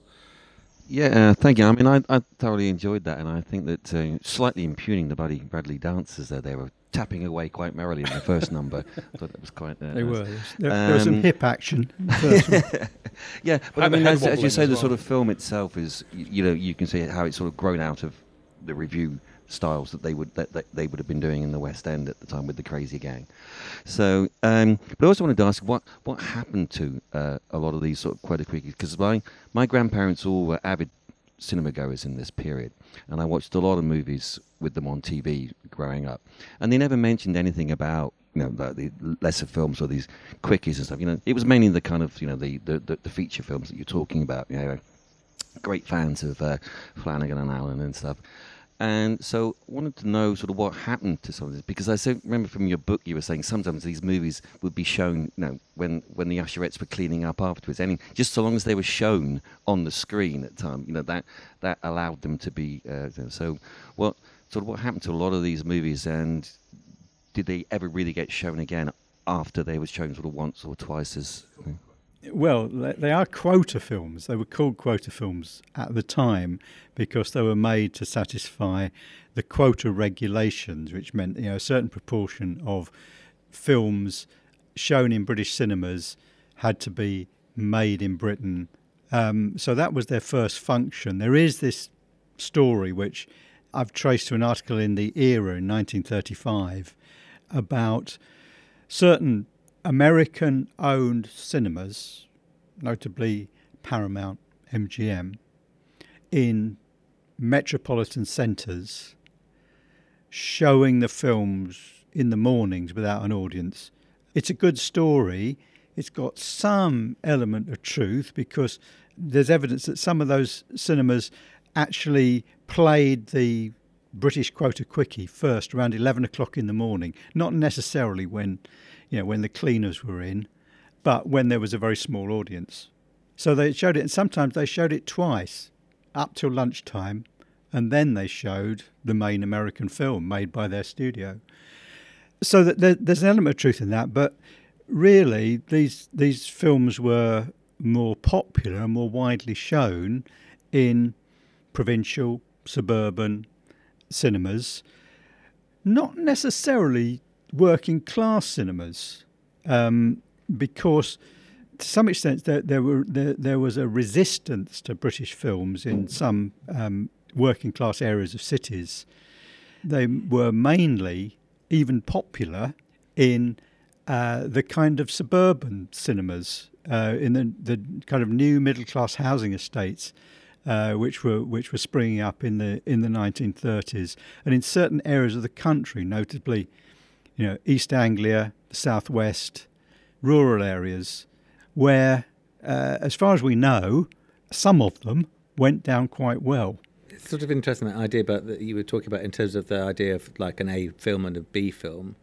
Yeah, uh, thank you. I mean, I, I thoroughly enjoyed that, and I think that uh, slightly impugning the Buddy Bradley dancers there, they were tapping away quite merrily in the first number. I thought that was quite uh, They nice. were. There, um, there was some hip action. Yeah, but I mean, as, as you say, as well. The sort of film itself is, you, you know, you can see how it's sort of grown out of the revue styles that they would that, that they would have been doing in the West End at the time with the Crazy Gang. So, um, but I also wanted to ask what what happened to uh, a lot of these sort of Quota Quickies, because my my grandparents all were avid cinema goers in this period, and I watched a lot of movies with them on T V growing up, and they never mentioned anything about, you know, the, the lesser films or these quickies and stuff. You know, it was mainly the kind of, you know, the the, the, the feature films that you're talking about. You know, great fans of uh, Flanagan and Allen and stuff. And so I wanted to know sort of what happened to some of this, because I so remember from your book you were saying sometimes these movies would be shown, you know, when, when the usherettes were cleaning up afterwards. I mean, just so long as they were shown on the screen at the time, you know, that that allowed them to be... Uh, so what sort of what happened to a lot of these movies, and did they ever really get shown again after they were shown sort of once or twice as... You know? Well, they are quota films. They were called quota films at the time because they were made to satisfy the quota regulations, which meant, you know, a certain proportion of films shown in British cinemas had to be made in Britain. Um, so that was their first function. There is this story which I've traced to an article in The Era in nineteen thirty-five about certain American-owned cinemas, notably Paramount, M G M, in metropolitan centres, showing the films in the mornings without an audience. It's a good story. It's got some element of truth because there's evidence that some of those cinemas actually played the British Quota Quickie first around eleven o'clock in the morning, not necessarily when... you know, when the cleaners were in, but when there was a very small audience. So they showed it, and sometimes they showed it twice, up till lunchtime, and then they showed the main American film made by their studio. So that there, there's an element of truth in that, but really these these films were more popular and more widely shown in provincial, suburban cinemas, not necessarily working class cinemas, um, because to some extent there, there were there, there was a resistance to British films in some um, working class areas of cities. They were mainly even popular in uh, the kind of suburban cinemas uh, in the, the kind of new middle class housing estates, uh, which were which were springing up in the in the nineteen thirties, and in certain areas of the country, notably, you know, East Anglia, the southwest, rural areas, where, uh, as far as we know, some of them went down quite well. It's sort of interesting that idea about that you were talking about in terms of the idea of like an A film and a B film.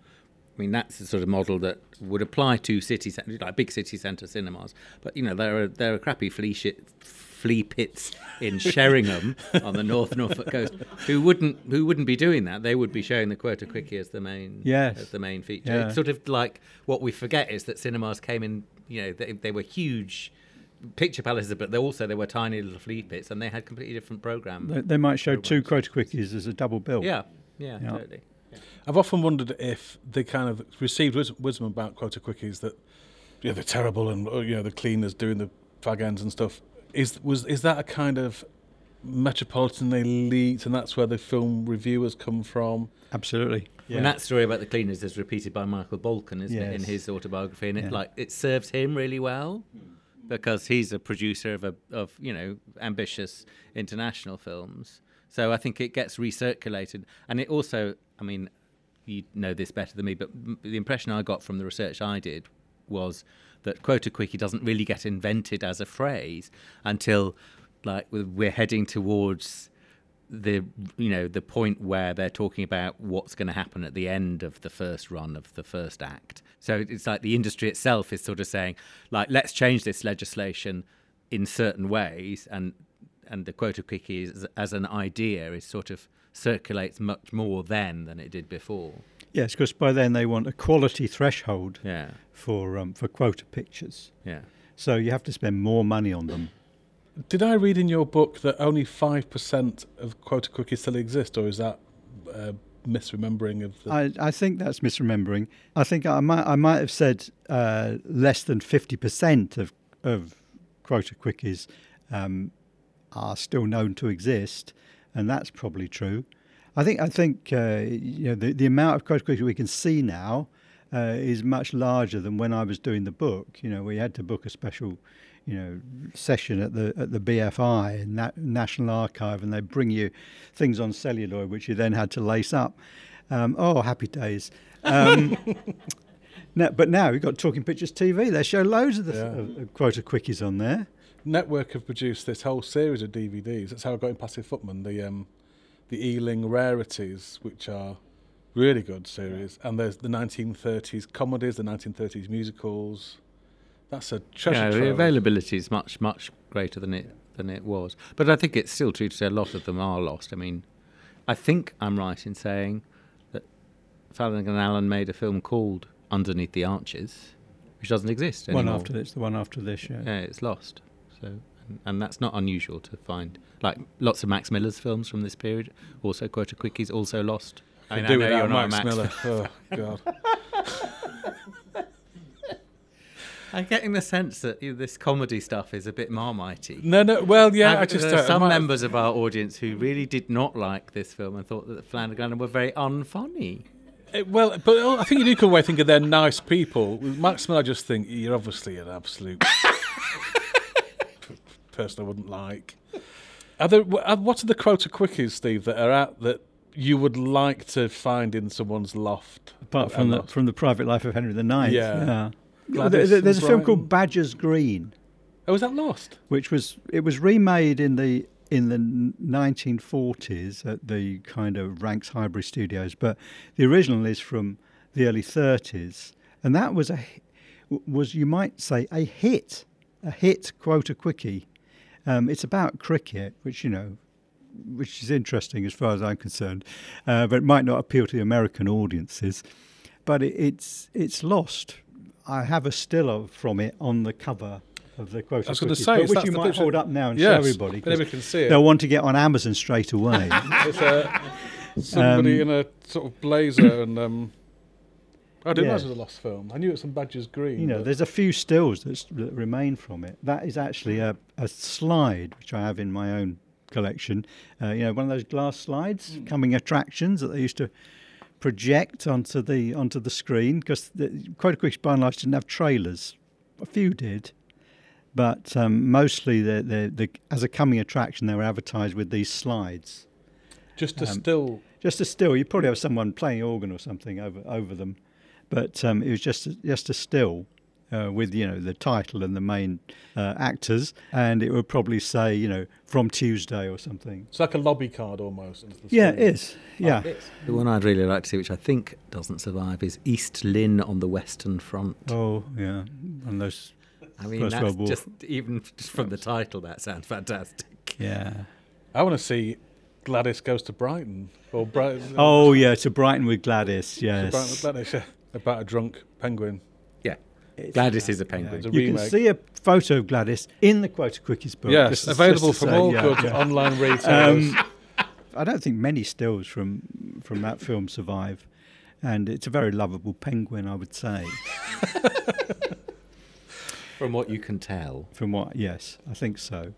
I mean, that's the sort of model that would apply to city centres, like big city centre cinemas. But you know, there are there are crappy flea shit. flea pits in Sheringham on the North Norfolk coast who wouldn't who wouldn't be doing that. They would be showing the Quota Quickie as the main yes. as the main feature. Yeah. It's sort of like what we forget is that cinemas came in, you know, they, they were huge picture palaces, but they also they were tiny little flea pits, and they had completely different programmes. They, they might show programs. Two Quota Quickies as a double bill. Yeah, yeah, yeah. Totally. Yeah. I've often wondered if the kind of received wisdom about Quota Quickies that, you know, they're terrible and, you know, the cleaners doing the fag ends and stuff, Is was is that a kind of metropolitan elite, and that's where the film reviewers come from. Absolutely. Yeah. And that story about the cleaners is repeated by Michael Balkan, isn't yes. it, in his autobiography, and yeah. it like it serves him really well because he's a producer of a, of you know ambitious international films. So I think it gets recirculated, and it also, I mean, you know this better than me, but the impression I got from the research I did was that Quota Quickie doesn't really get invented as a phrase until, like, we're heading towards the you know the point where they're talking about what's going to happen at the end of the first run of the first act. So it's like the industry itself is sort of saying, like, let's change this legislation in certain ways, and and the Quota Quickie is, as an idea is sort of circulates much more then than it did before. Yes, because by then they want a quality threshold yeah. for um, for quota pictures. Yeah. So you have to spend more money on them. Did I read in your book that only five percent of Quota Quickies still exist, or is that uh, misremembering? Of the I, I think that's misremembering. I think I might I might have said uh, less than fifty percent of, of Quota Quickies um, are still known to exist, and that's probably true. I think I think uh, you know the, the amount of Quota Quickies we can see now uh, is much larger than when I was doing the book. You know, we had to book a special you know session at the at the B F I and that National Archive, and they bring you things on celluloid which you then had to lace up. Um, oh, happy days! Um, now, but now we've got Talking Pictures T V. They show loads of the yeah. th- of Quota Quickies on there. Network have produced this whole series of D V Ds. That's how I got in Passive Footman, the um, the Ealing Rarities, which are really good series. And there's the nineteen thirties comedies, the nineteen thirties musicals. That's a treasure yeah, trove. The availability is much, much greater than it than it was. But I think it's still true to say a lot of them are lost. I mean, I think I'm right in saying that Flanagan and Allen made a film called Underneath the Arches, which doesn't exist anymore. One after this, the one after this, yeah. Yeah, it's lost. So, and, and that's not unusual to find. Like, lots of Max Miller's films from this period, also Quota Quickies, also lost. I, I do know without you're Max, not Max Miller. Oh, God. I'm getting the sense that you know, this comedy stuff is a bit marmitey. No, no, well, yeah, and I just... There are some members of our audience who really did not like this film and thought that Flanagan were very unfunny. It, well, but I think you do come away thinking they're nice people. With Max Miller, I just think you're obviously an absolute p- person I wouldn't like. Are there, what are the Quota Quickies, Steve, that are out that you would like to find in someone's loft? Apart from, the, from the Private Life of Henry the Ninth. Yeah. yeah. Gladys There's a Brighton. film called Badger's Green. Oh, was that lost? Which was it was remade in the in the nineteen forties at the kind of Ranks Highbury Studios, but the original is from the early thirties, and that was a was you might say a hit, a hit Quota Quickie. Um, it's about cricket, which you know, which is interesting as far as I'm concerned, uh, but it might not appeal to the American audiences. But it, it's it's lost. I have a still of from it on the cover of the Quota Quickies, I was going to say, which you might picture. hold up now and yes, show everybody. Yes, can see it. They'll want to get on Amazon straight away. It's uh, somebody um, in a sort of blazer and... Um, I didn't yeah. realise it was a lost film. I knew it was some Badger's Green. You know, there's a few stills that's, that remain from it. That is actually a, a slide, which I have in my own collection. Uh, you know, one of those glass slides, mm. coming attractions that they used to... project onto the onto the screen, because Quota Quickies by and large didn't have trailers. A few did, but um, mostly the, the the as a coming attraction they were advertised with these slides. Just a um, still. Just a still. You probably have someone playing organ or something over over them, but um, it was just a, just a still uh, with you know the title and the main uh, actors, and it would probably say you know from Tuesday or something. It's like a lobby card almost. Yeah, it is. Yeah. The one I'd really like to see, which I think doesn't survive, is East Lynne on the Western Front. Oh, yeah. And those I mean, First that's World War. Just, even just from the title, that sounds fantastic. Yeah. I want to see Gladys Goes to Brighton. Or Brighton. Oh, yeah, To Brighton with Gladys, yes. To Brighton with Gladys, yeah. About a drunk penguin. Yeah. It's Gladys is a penguin. Yeah. A you remake. Can see a photo of Gladys in the Quota Quickies book. Yes, available from all yeah, good yeah. online retailers. Um, I don't think many stills from from that film survive, and it's a very lovable penguin, I would say. From what you can tell. From what, yes, I think so.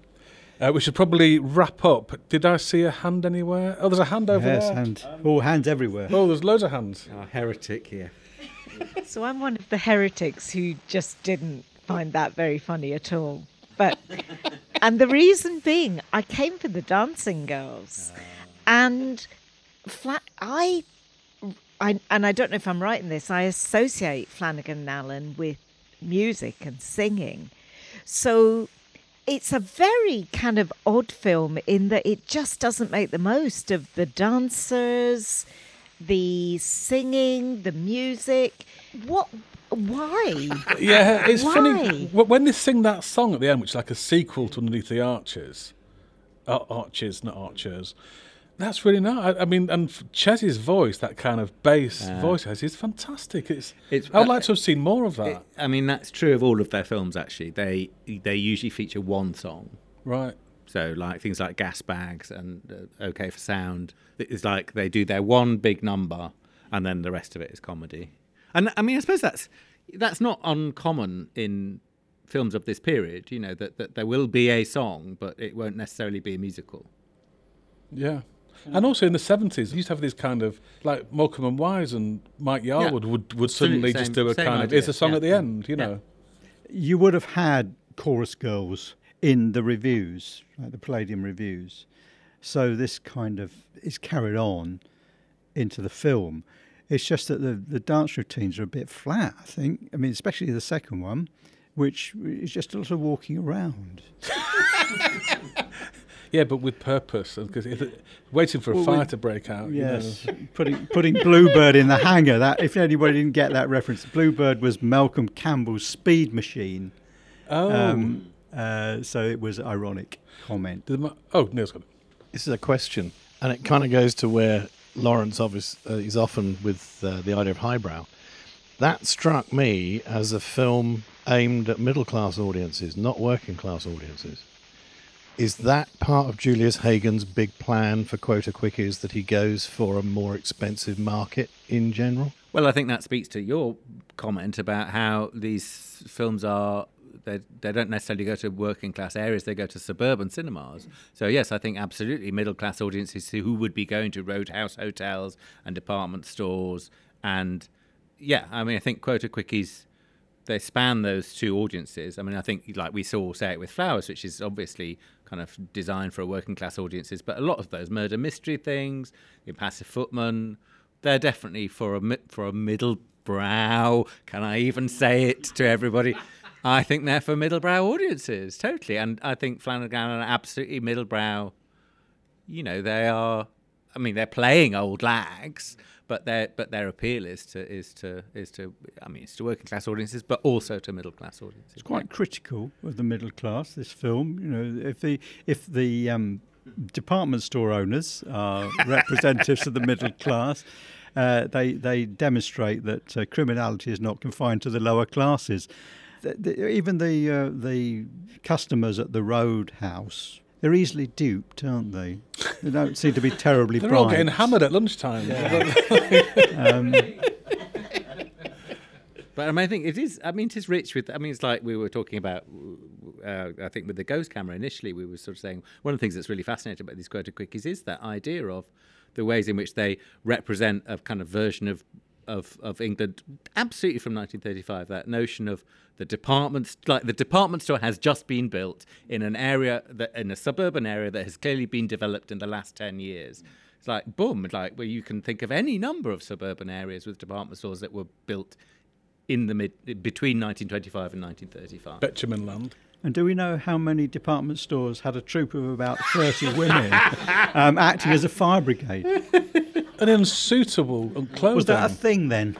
Uh, we should probably wrap up. Did I see a hand anywhere? Oh, there's a hand over yes, there. Hand. Um, oh, hands everywhere. Oh, there's loads of hands. Oh, heretic here. So I'm one of the heretics who just didn't find that very funny at all. But and the reason being, I came for the dancing girls, oh. and flat. I, I and I don't know if I'm right in this. I associate Flanagan and Allen with music and singing, so. It's a very kind of odd film in that it just doesn't make the most of the dancers, the singing, the music. What? Why? Yeah, it's why? Funny. When they sing that song at the end, which is like a sequel to Underneath the Arches, uh, Arches, not Archers, that's really nice. I, I mean, and Chessie's voice, that kind of bass uh, voice, is fantastic. It's, it's I'd uh, like to have seen more of that. It, I mean, that's true of all of their films, actually. They they usually feature one song. Right. So, like, things like Gas Bags and uh, OK for Sound. It's like they do their one big number, and then the rest of it is comedy. And, I mean, I suppose that's that's not uncommon in films of this period, you know, that, that there will be a song, but it won't necessarily be a musical. Yeah. And also in the seventies, you used to have these kind of, like Morecambe and Wise and Mike Yarwood yeah. would, would suddenly same, just do a kind idea. of, it's a song yeah. at the end, you yeah. know. You would have had chorus girls in the reviews, like the Palladium reviews. So this kind of is carried on into the film. It's just that the, the dance routines are a bit flat, I think. I mean, especially the second one, which is just a lot of walking around. Yeah, but with purpose, because waiting for a well, fire to break out. Yes, you know. putting putting Bluebird in the hangar. That if anybody didn't get that reference, Bluebird was Malcolm Campbell's Speed Machine. Oh, um, uh, so it was ironic comment. The, oh, Neil's got it. This is a question, and it kind of goes to where Lawrence obviously uh, is often with uh, the idea of highbrow. That struck me as a film aimed at middle class audiences, not working class audiences. Is that part of Julius Hagen's big plan for Quota Quickies, that he goes for a more expensive market in general? Well, I think that speaks to your comment about how these films are, they, they don't necessarily go to working class areas, they go to suburban cinemas. So yes, I think absolutely middle class audiences who would be going to roadhouse hotels and department stores. And yeah, I mean, I think Quota Quickies, they span those two audiences. I mean, I think, like we saw Say It With Flowers, which is obviously kind of designed for working class audiences, but a lot of those murder mystery things, the Passive Footman, they're definitely for a for a middle brow. Can I even say it to everybody? I think they're for middle brow audiences, totally. And I think Flanagan are absolutely middle brow. You know, they are. I mean, they're playing old lags, but their but their appeal is to is to is to I mean, it's to working class audiences, but also to middle class audiences. It's quite yeah. critical of the middle class, this film. You know, if the if the um, department store owners are representatives of the middle class, uh, they they demonstrate that uh, criminality is not confined to the lower classes. The, the, even the uh, the customers at the roadhouse. They're easily duped, aren't they? They don't seem to be terribly bright. They're all getting hammered at lunchtime. Yeah. um. But I mean, I think it is. I mean, it is rich with. I mean, it's like we were talking about. Uh, I think with the Ghost Camera initially, we were sort of saying one of the things that's really fascinating about these Quota Quickies is that idea of the ways in which they represent a kind of version of of of England, absolutely from nineteen thirty-five. That notion of the department, like the department store has just been built in an area, that in a suburban area that has clearly been developed in the last ten years. It's like, boom, like where you can think of any number of suburban areas with department stores that were built in the mid, between nineteen twenty-five and nineteen thirty-five. Betjeman Land. And do we know how many department stores had a troop of about thirty women um, acting as a fire brigade? An unsuitable clothes. Was that down. a thing then?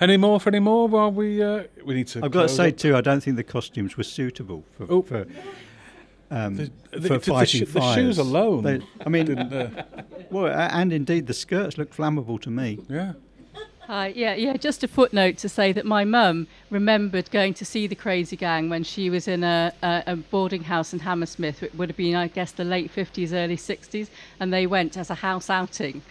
Any more for any more? While we uh, we need to. I've got to say up. too, I don't think the costumes were suitable for oh. for, um, the, the, for the, fighting the sh- fires. The shoes alone. They, I mean, uh, well, and indeed the skirts look flammable to me. Yeah. Uh, yeah, yeah. Just a footnote to say that my mum remembered going to see the Crazy Gang when she was in a, a, a boarding house in Hammersmith. It would have been, I guess, the late fifties, early sixties, and they went as a house outing.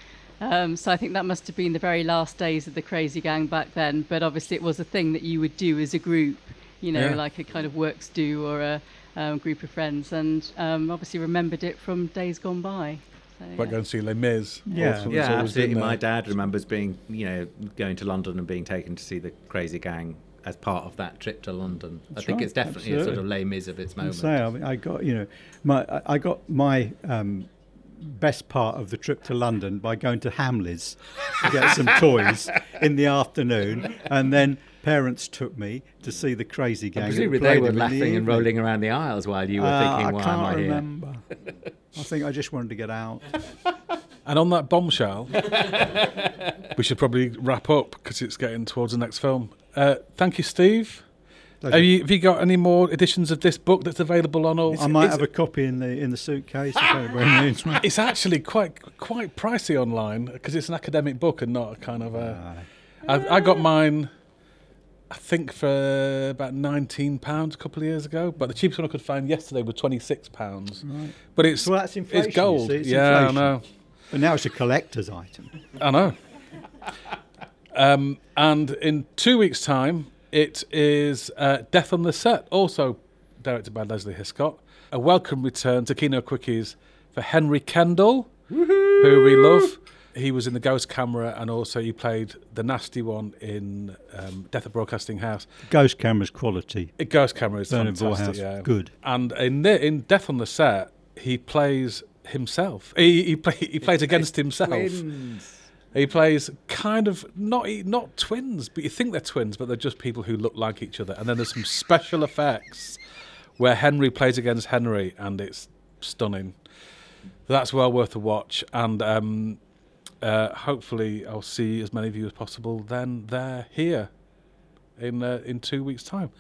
Um, so I think that must have been the very last days of the Crazy Gang back then. But obviously it was a thing that you would do as a group, you know, yeah. like a kind of works do or a, um, group of friends, and um, obviously remembered it from days gone by. So, yeah. But go and see Les Mis. Yeah, yeah, absolutely. My dad remembers being, you know, going to London and being taken to see the Crazy Gang as part of that trip to London. That's I think right. It's definitely absolutely. a sort of Les Mis of its moment. So I, mean, I got, you know, my I got my. Um, best part of the trip to London by going to Hamleys to get some toys in the afternoon, and then parents took me to see the Crazy Gang. I presume they were laughing the and rolling around the aisles while you were uh, thinking, why am I here? I can't remember. I think I just wanted to get out. And on that bombshell, we should probably wrap up because it's getting towards the next film. Uh, thank you, Steve. Have you, have you got any more editions of this book that's available on all? I might have a copy in the in the suitcase. If it's actually quite quite pricey online because it's an academic book and not a kind of a. Uh, I, I got mine, I think for about nineteen pounds a couple of years ago, but the cheapest one I could find yesterday was twenty six pounds. Right. But it's well, that's inflation. It's gold. It's yeah, inflation. I know. But now it's a collector's item. I know. Um, and in two weeks' time. It is uh, Death on the Set, also directed by Leslie Hiscott. A welcome return to Kino Quickies for Henry Kendall, Woo-hoo! who we love. He was in the Ghost Camera, and also he played the nasty one in um, Death at Broadcasting House. Ghost Camera's quality. It, Ghost Camera is Bernard fantastic. Yeah. Good. And in, the, in Death on the Set, he plays himself. He, he, play, he plays against himself. Twins. He plays kind of, not not twins, but you think they're twins, but they're just people who look like each other. And then there's some special effects where Henry plays against Henry, and it's stunning. That's well worth a watch. And um, uh, hopefully I'll see as many of you as possible then there, here, in uh, in two weeks' time.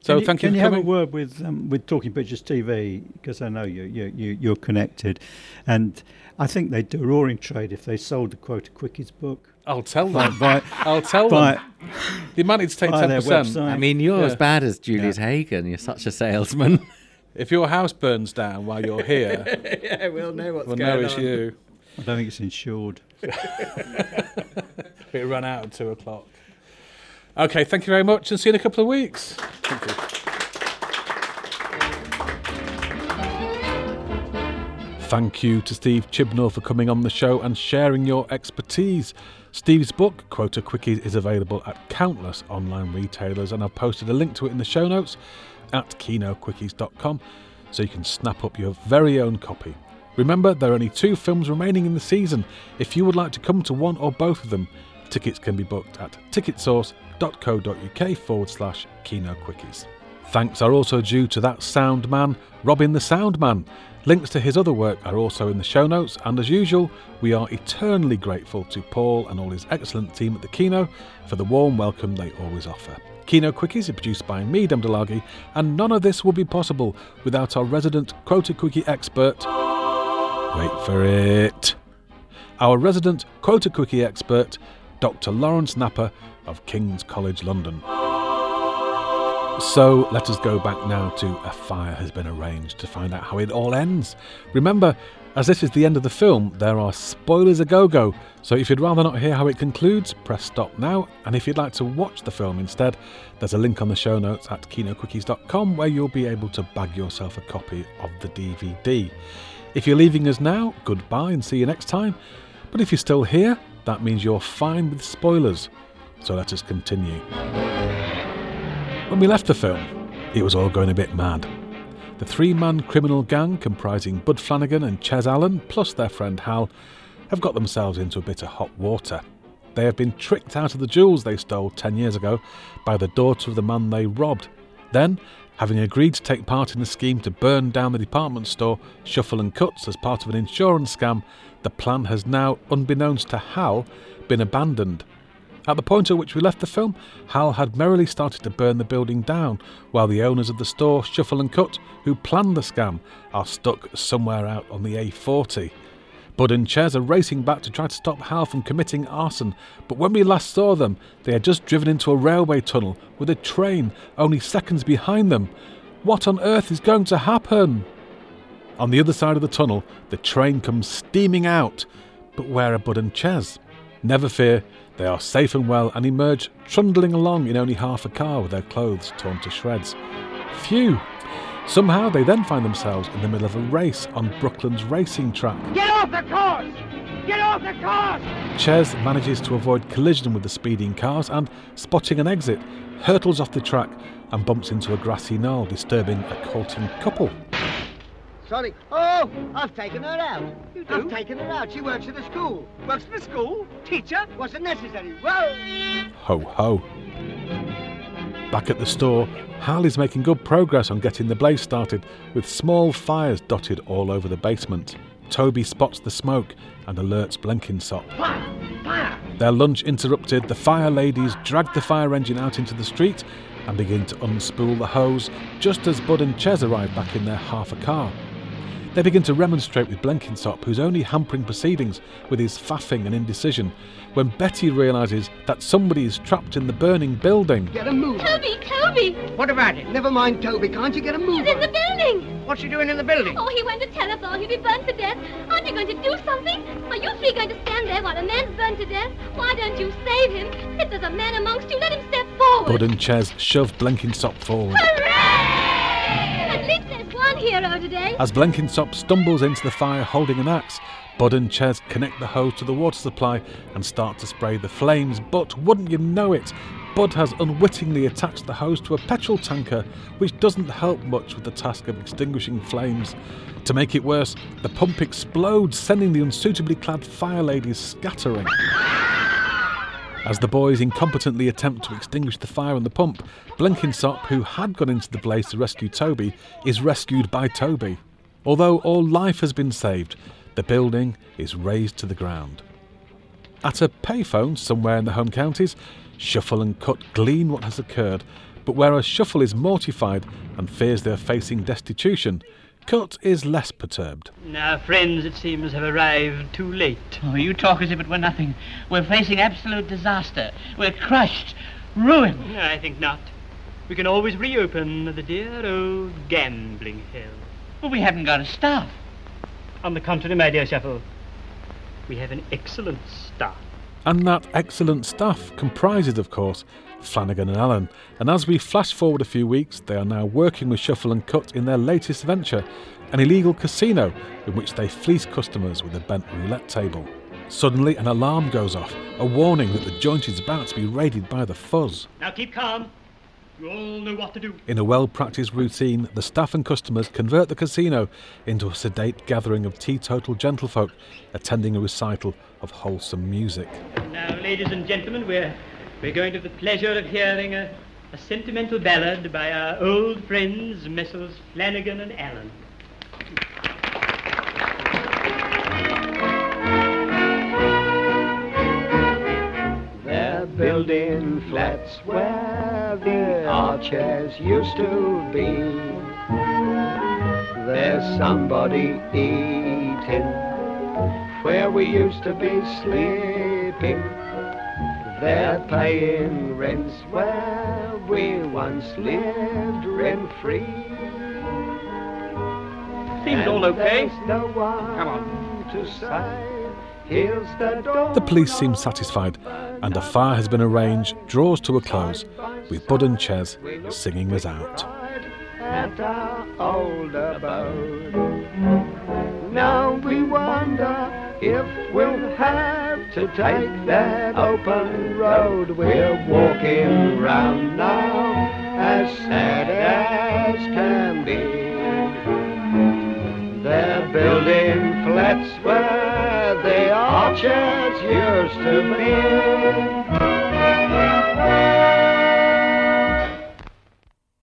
So can you, thank you can for you coming. Have a word with um, with Talking Pictures T V, because I know you, you you you're connected, and I think they'd do a roaring trade if they sold the Quota Quickies book. I'll tell them. By, I'll tell by, them. They managed to take ten percent. I mean, you're yeah. as bad as Julius yeah. Hagen. You're such a salesman. If your house burns down while you're here, yeah, we'll know what's we'll going on. We'll know it's on. You. I don't think it's insured. It ran out at two o'clock. Okay, thank you very much, and see you in a couple of weeks. Thank you. Thank you to Steve Chibnall for coming on the show and sharing your expertise. Steve's book, Quota Quickies, is available at countless online retailers, and I've posted a link to it in the show notes at kino quickies dot com, so you can snap up your very own copy. Remember, there are only two films remaining in the season. If you would like to come to one or both of them, tickets can be booked at ticketsource.co.uk forward slash Kino Quickies. Thanks are also due to that sound man, Robin the Sound Man. Links to his other work are also in the show notes, and as usual, we are eternally grateful to Paul and all his excellent team at the Kino for the warm welcome they always offer. Kino Quickies is produced by me, Dom DeLargy, and none of this would be possible without our resident Quota Quickie expert... Wait for it... Our resident Quota Quickie expert... Doctor Lawrence Knapper of King's College London. So let us go back now to A Fire Has Been Arranged to find out how it all ends. Remember, as this is the end of the film, there are spoilers a-go-go, so if you'd rather not hear how it concludes, press stop now, and if you'd like to watch the film instead, there's a link on the show notes at kino quickies dot com where you'll be able to bag yourself a copy of the D V D. If you're leaving us now, goodbye and see you next time, but if you're still here, that means you're fine with spoilers, so let us continue. When we left the film, it was all going a bit mad. The three-man criminal gang comprising Bud Flanagan and Ches Allen, plus their friend Hal, have got themselves into a bit of hot water. They have been tricked out of the jewels they stole ten years ago by the daughter of the man they robbed. Then, having agreed to take part in the scheme to burn down the department store Shuffle and Cuts as part of an insurance scam, the plan has now, unbeknownst to Hal, been abandoned. At the point at which we left the film, Hal had merrily started to burn the building down, while the owners of the store Shuffle and Cut, who planned the scam, are stuck somewhere out on the A forty. Bud and Ches are racing back to try to stop Hal from committing arson, but when we last saw them, they had just driven into a railway tunnel with a train only seconds behind them. What on earth is going to happen? On the other side of the tunnel, the train comes steaming out, but where are Bud and Ches? Never fear, they are safe and well and emerge trundling along in only half a car with their clothes torn to shreds. Phew! Somehow they then find themselves in the middle of a race on Brooklyn's racing track. Get off the course! Get off the course! Ches manages to avoid collision with the speeding cars and, spotting an exit, hurtles off the track and bumps into a grassy knoll, disturbing a courting couple. Sorry. Oh, I've taken her out. You do? I've taken her out. She works at the school. Works at the school? Teacher? Wasn't necessary. Whoa! Ho ho. Back at the store, Hal is making good progress on getting the blaze started, with small fires dotted all over the basement. Toby spots the smoke and alerts Blenkinsop. Fire! Fire! Their lunch interrupted, the fire ladies drag the fire engine out into the street and begin to unspool the hose, just as Bud and Ches arrive back in their half a car. They begin to remonstrate with Blenkinsop, who's only hampering proceedings with his faffing and indecision, when Betty realises that somebody is trapped in the burning building. Get a move! Toby! Toby! What about it? Never mind Toby, can't you get a move? He's in the building! What's he doing in the building? Oh, he went to tell us all he'd be burned to death. Aren't you going to do something? Are you three going to stand there while a man's burned to death? Why don't you save him? If there's a man amongst you, let him step forward! Bud and Ches shove Blenkinsop forward. Hooray! At least there's one hero today. As Blenkinsop stumbles into the fire holding an axe, Bud and Ches connect the hose to the water supply and start to spray the flames, but wouldn't you know it, Bud has unwittingly attached the hose to a petrol tanker, which doesn't help much with the task of extinguishing flames. To make it worse, the pump explodes, sending the unsuitably clad fire ladies scattering. As the boys incompetently attempt to extinguish the fire on the pump, Blenkinsop, who had gone into the blaze to rescue Toby, is rescued by Toby. Although all life has been saved, the building is razed to the ground. At a payphone somewhere in the home counties, Shuffle and Cut glean what has occurred, but whereas Shuffle is mortified and fears they are facing destitution, Cut is less perturbed. Our friends, it seems, have arrived too late. Oh, you talk as if it were nothing. We're facing absolute disaster. We're crushed, ruined. No, I think not. We can always reopen the dear old gambling hell. Well, we haven't got a staff. On the contrary, my dear Shuffle, we have an excellent staff. And that excellent staff comprises, of course, Flanagan and Allen. And as we flash forward a few weeks, they are now working with Shuffle and Cut in their latest venture, an illegal casino in which they fleece customers with a bent roulette table. Suddenly, an alarm goes off, a warning that the joint is about to be raided by the fuzz. Now keep calm. You all know what to do. In a well-practiced routine, the staff and customers convert the casino into a sedate gathering of teetotal gentlefolk attending a recital of wholesome music. Now, ladies and gentlemen, we're, we're going to have the pleasure of hearing a, a sentimental ballad by our old friends, Messrs Flanagan and Allen. They're building flats where the arches used to be. There's somebody eating where we used to be sleeping. They're paying rents where we once lived rent-free. Seems all okay. No one Come on. To say. The, the police seem satisfied, and a fire has been arranged, draws to a close, with Bud and Ches singing us out. At our old abode. Now we wonder if we'll have to take that open road. We're walking round now, as sad as can be. They're building flats where the arches used to be.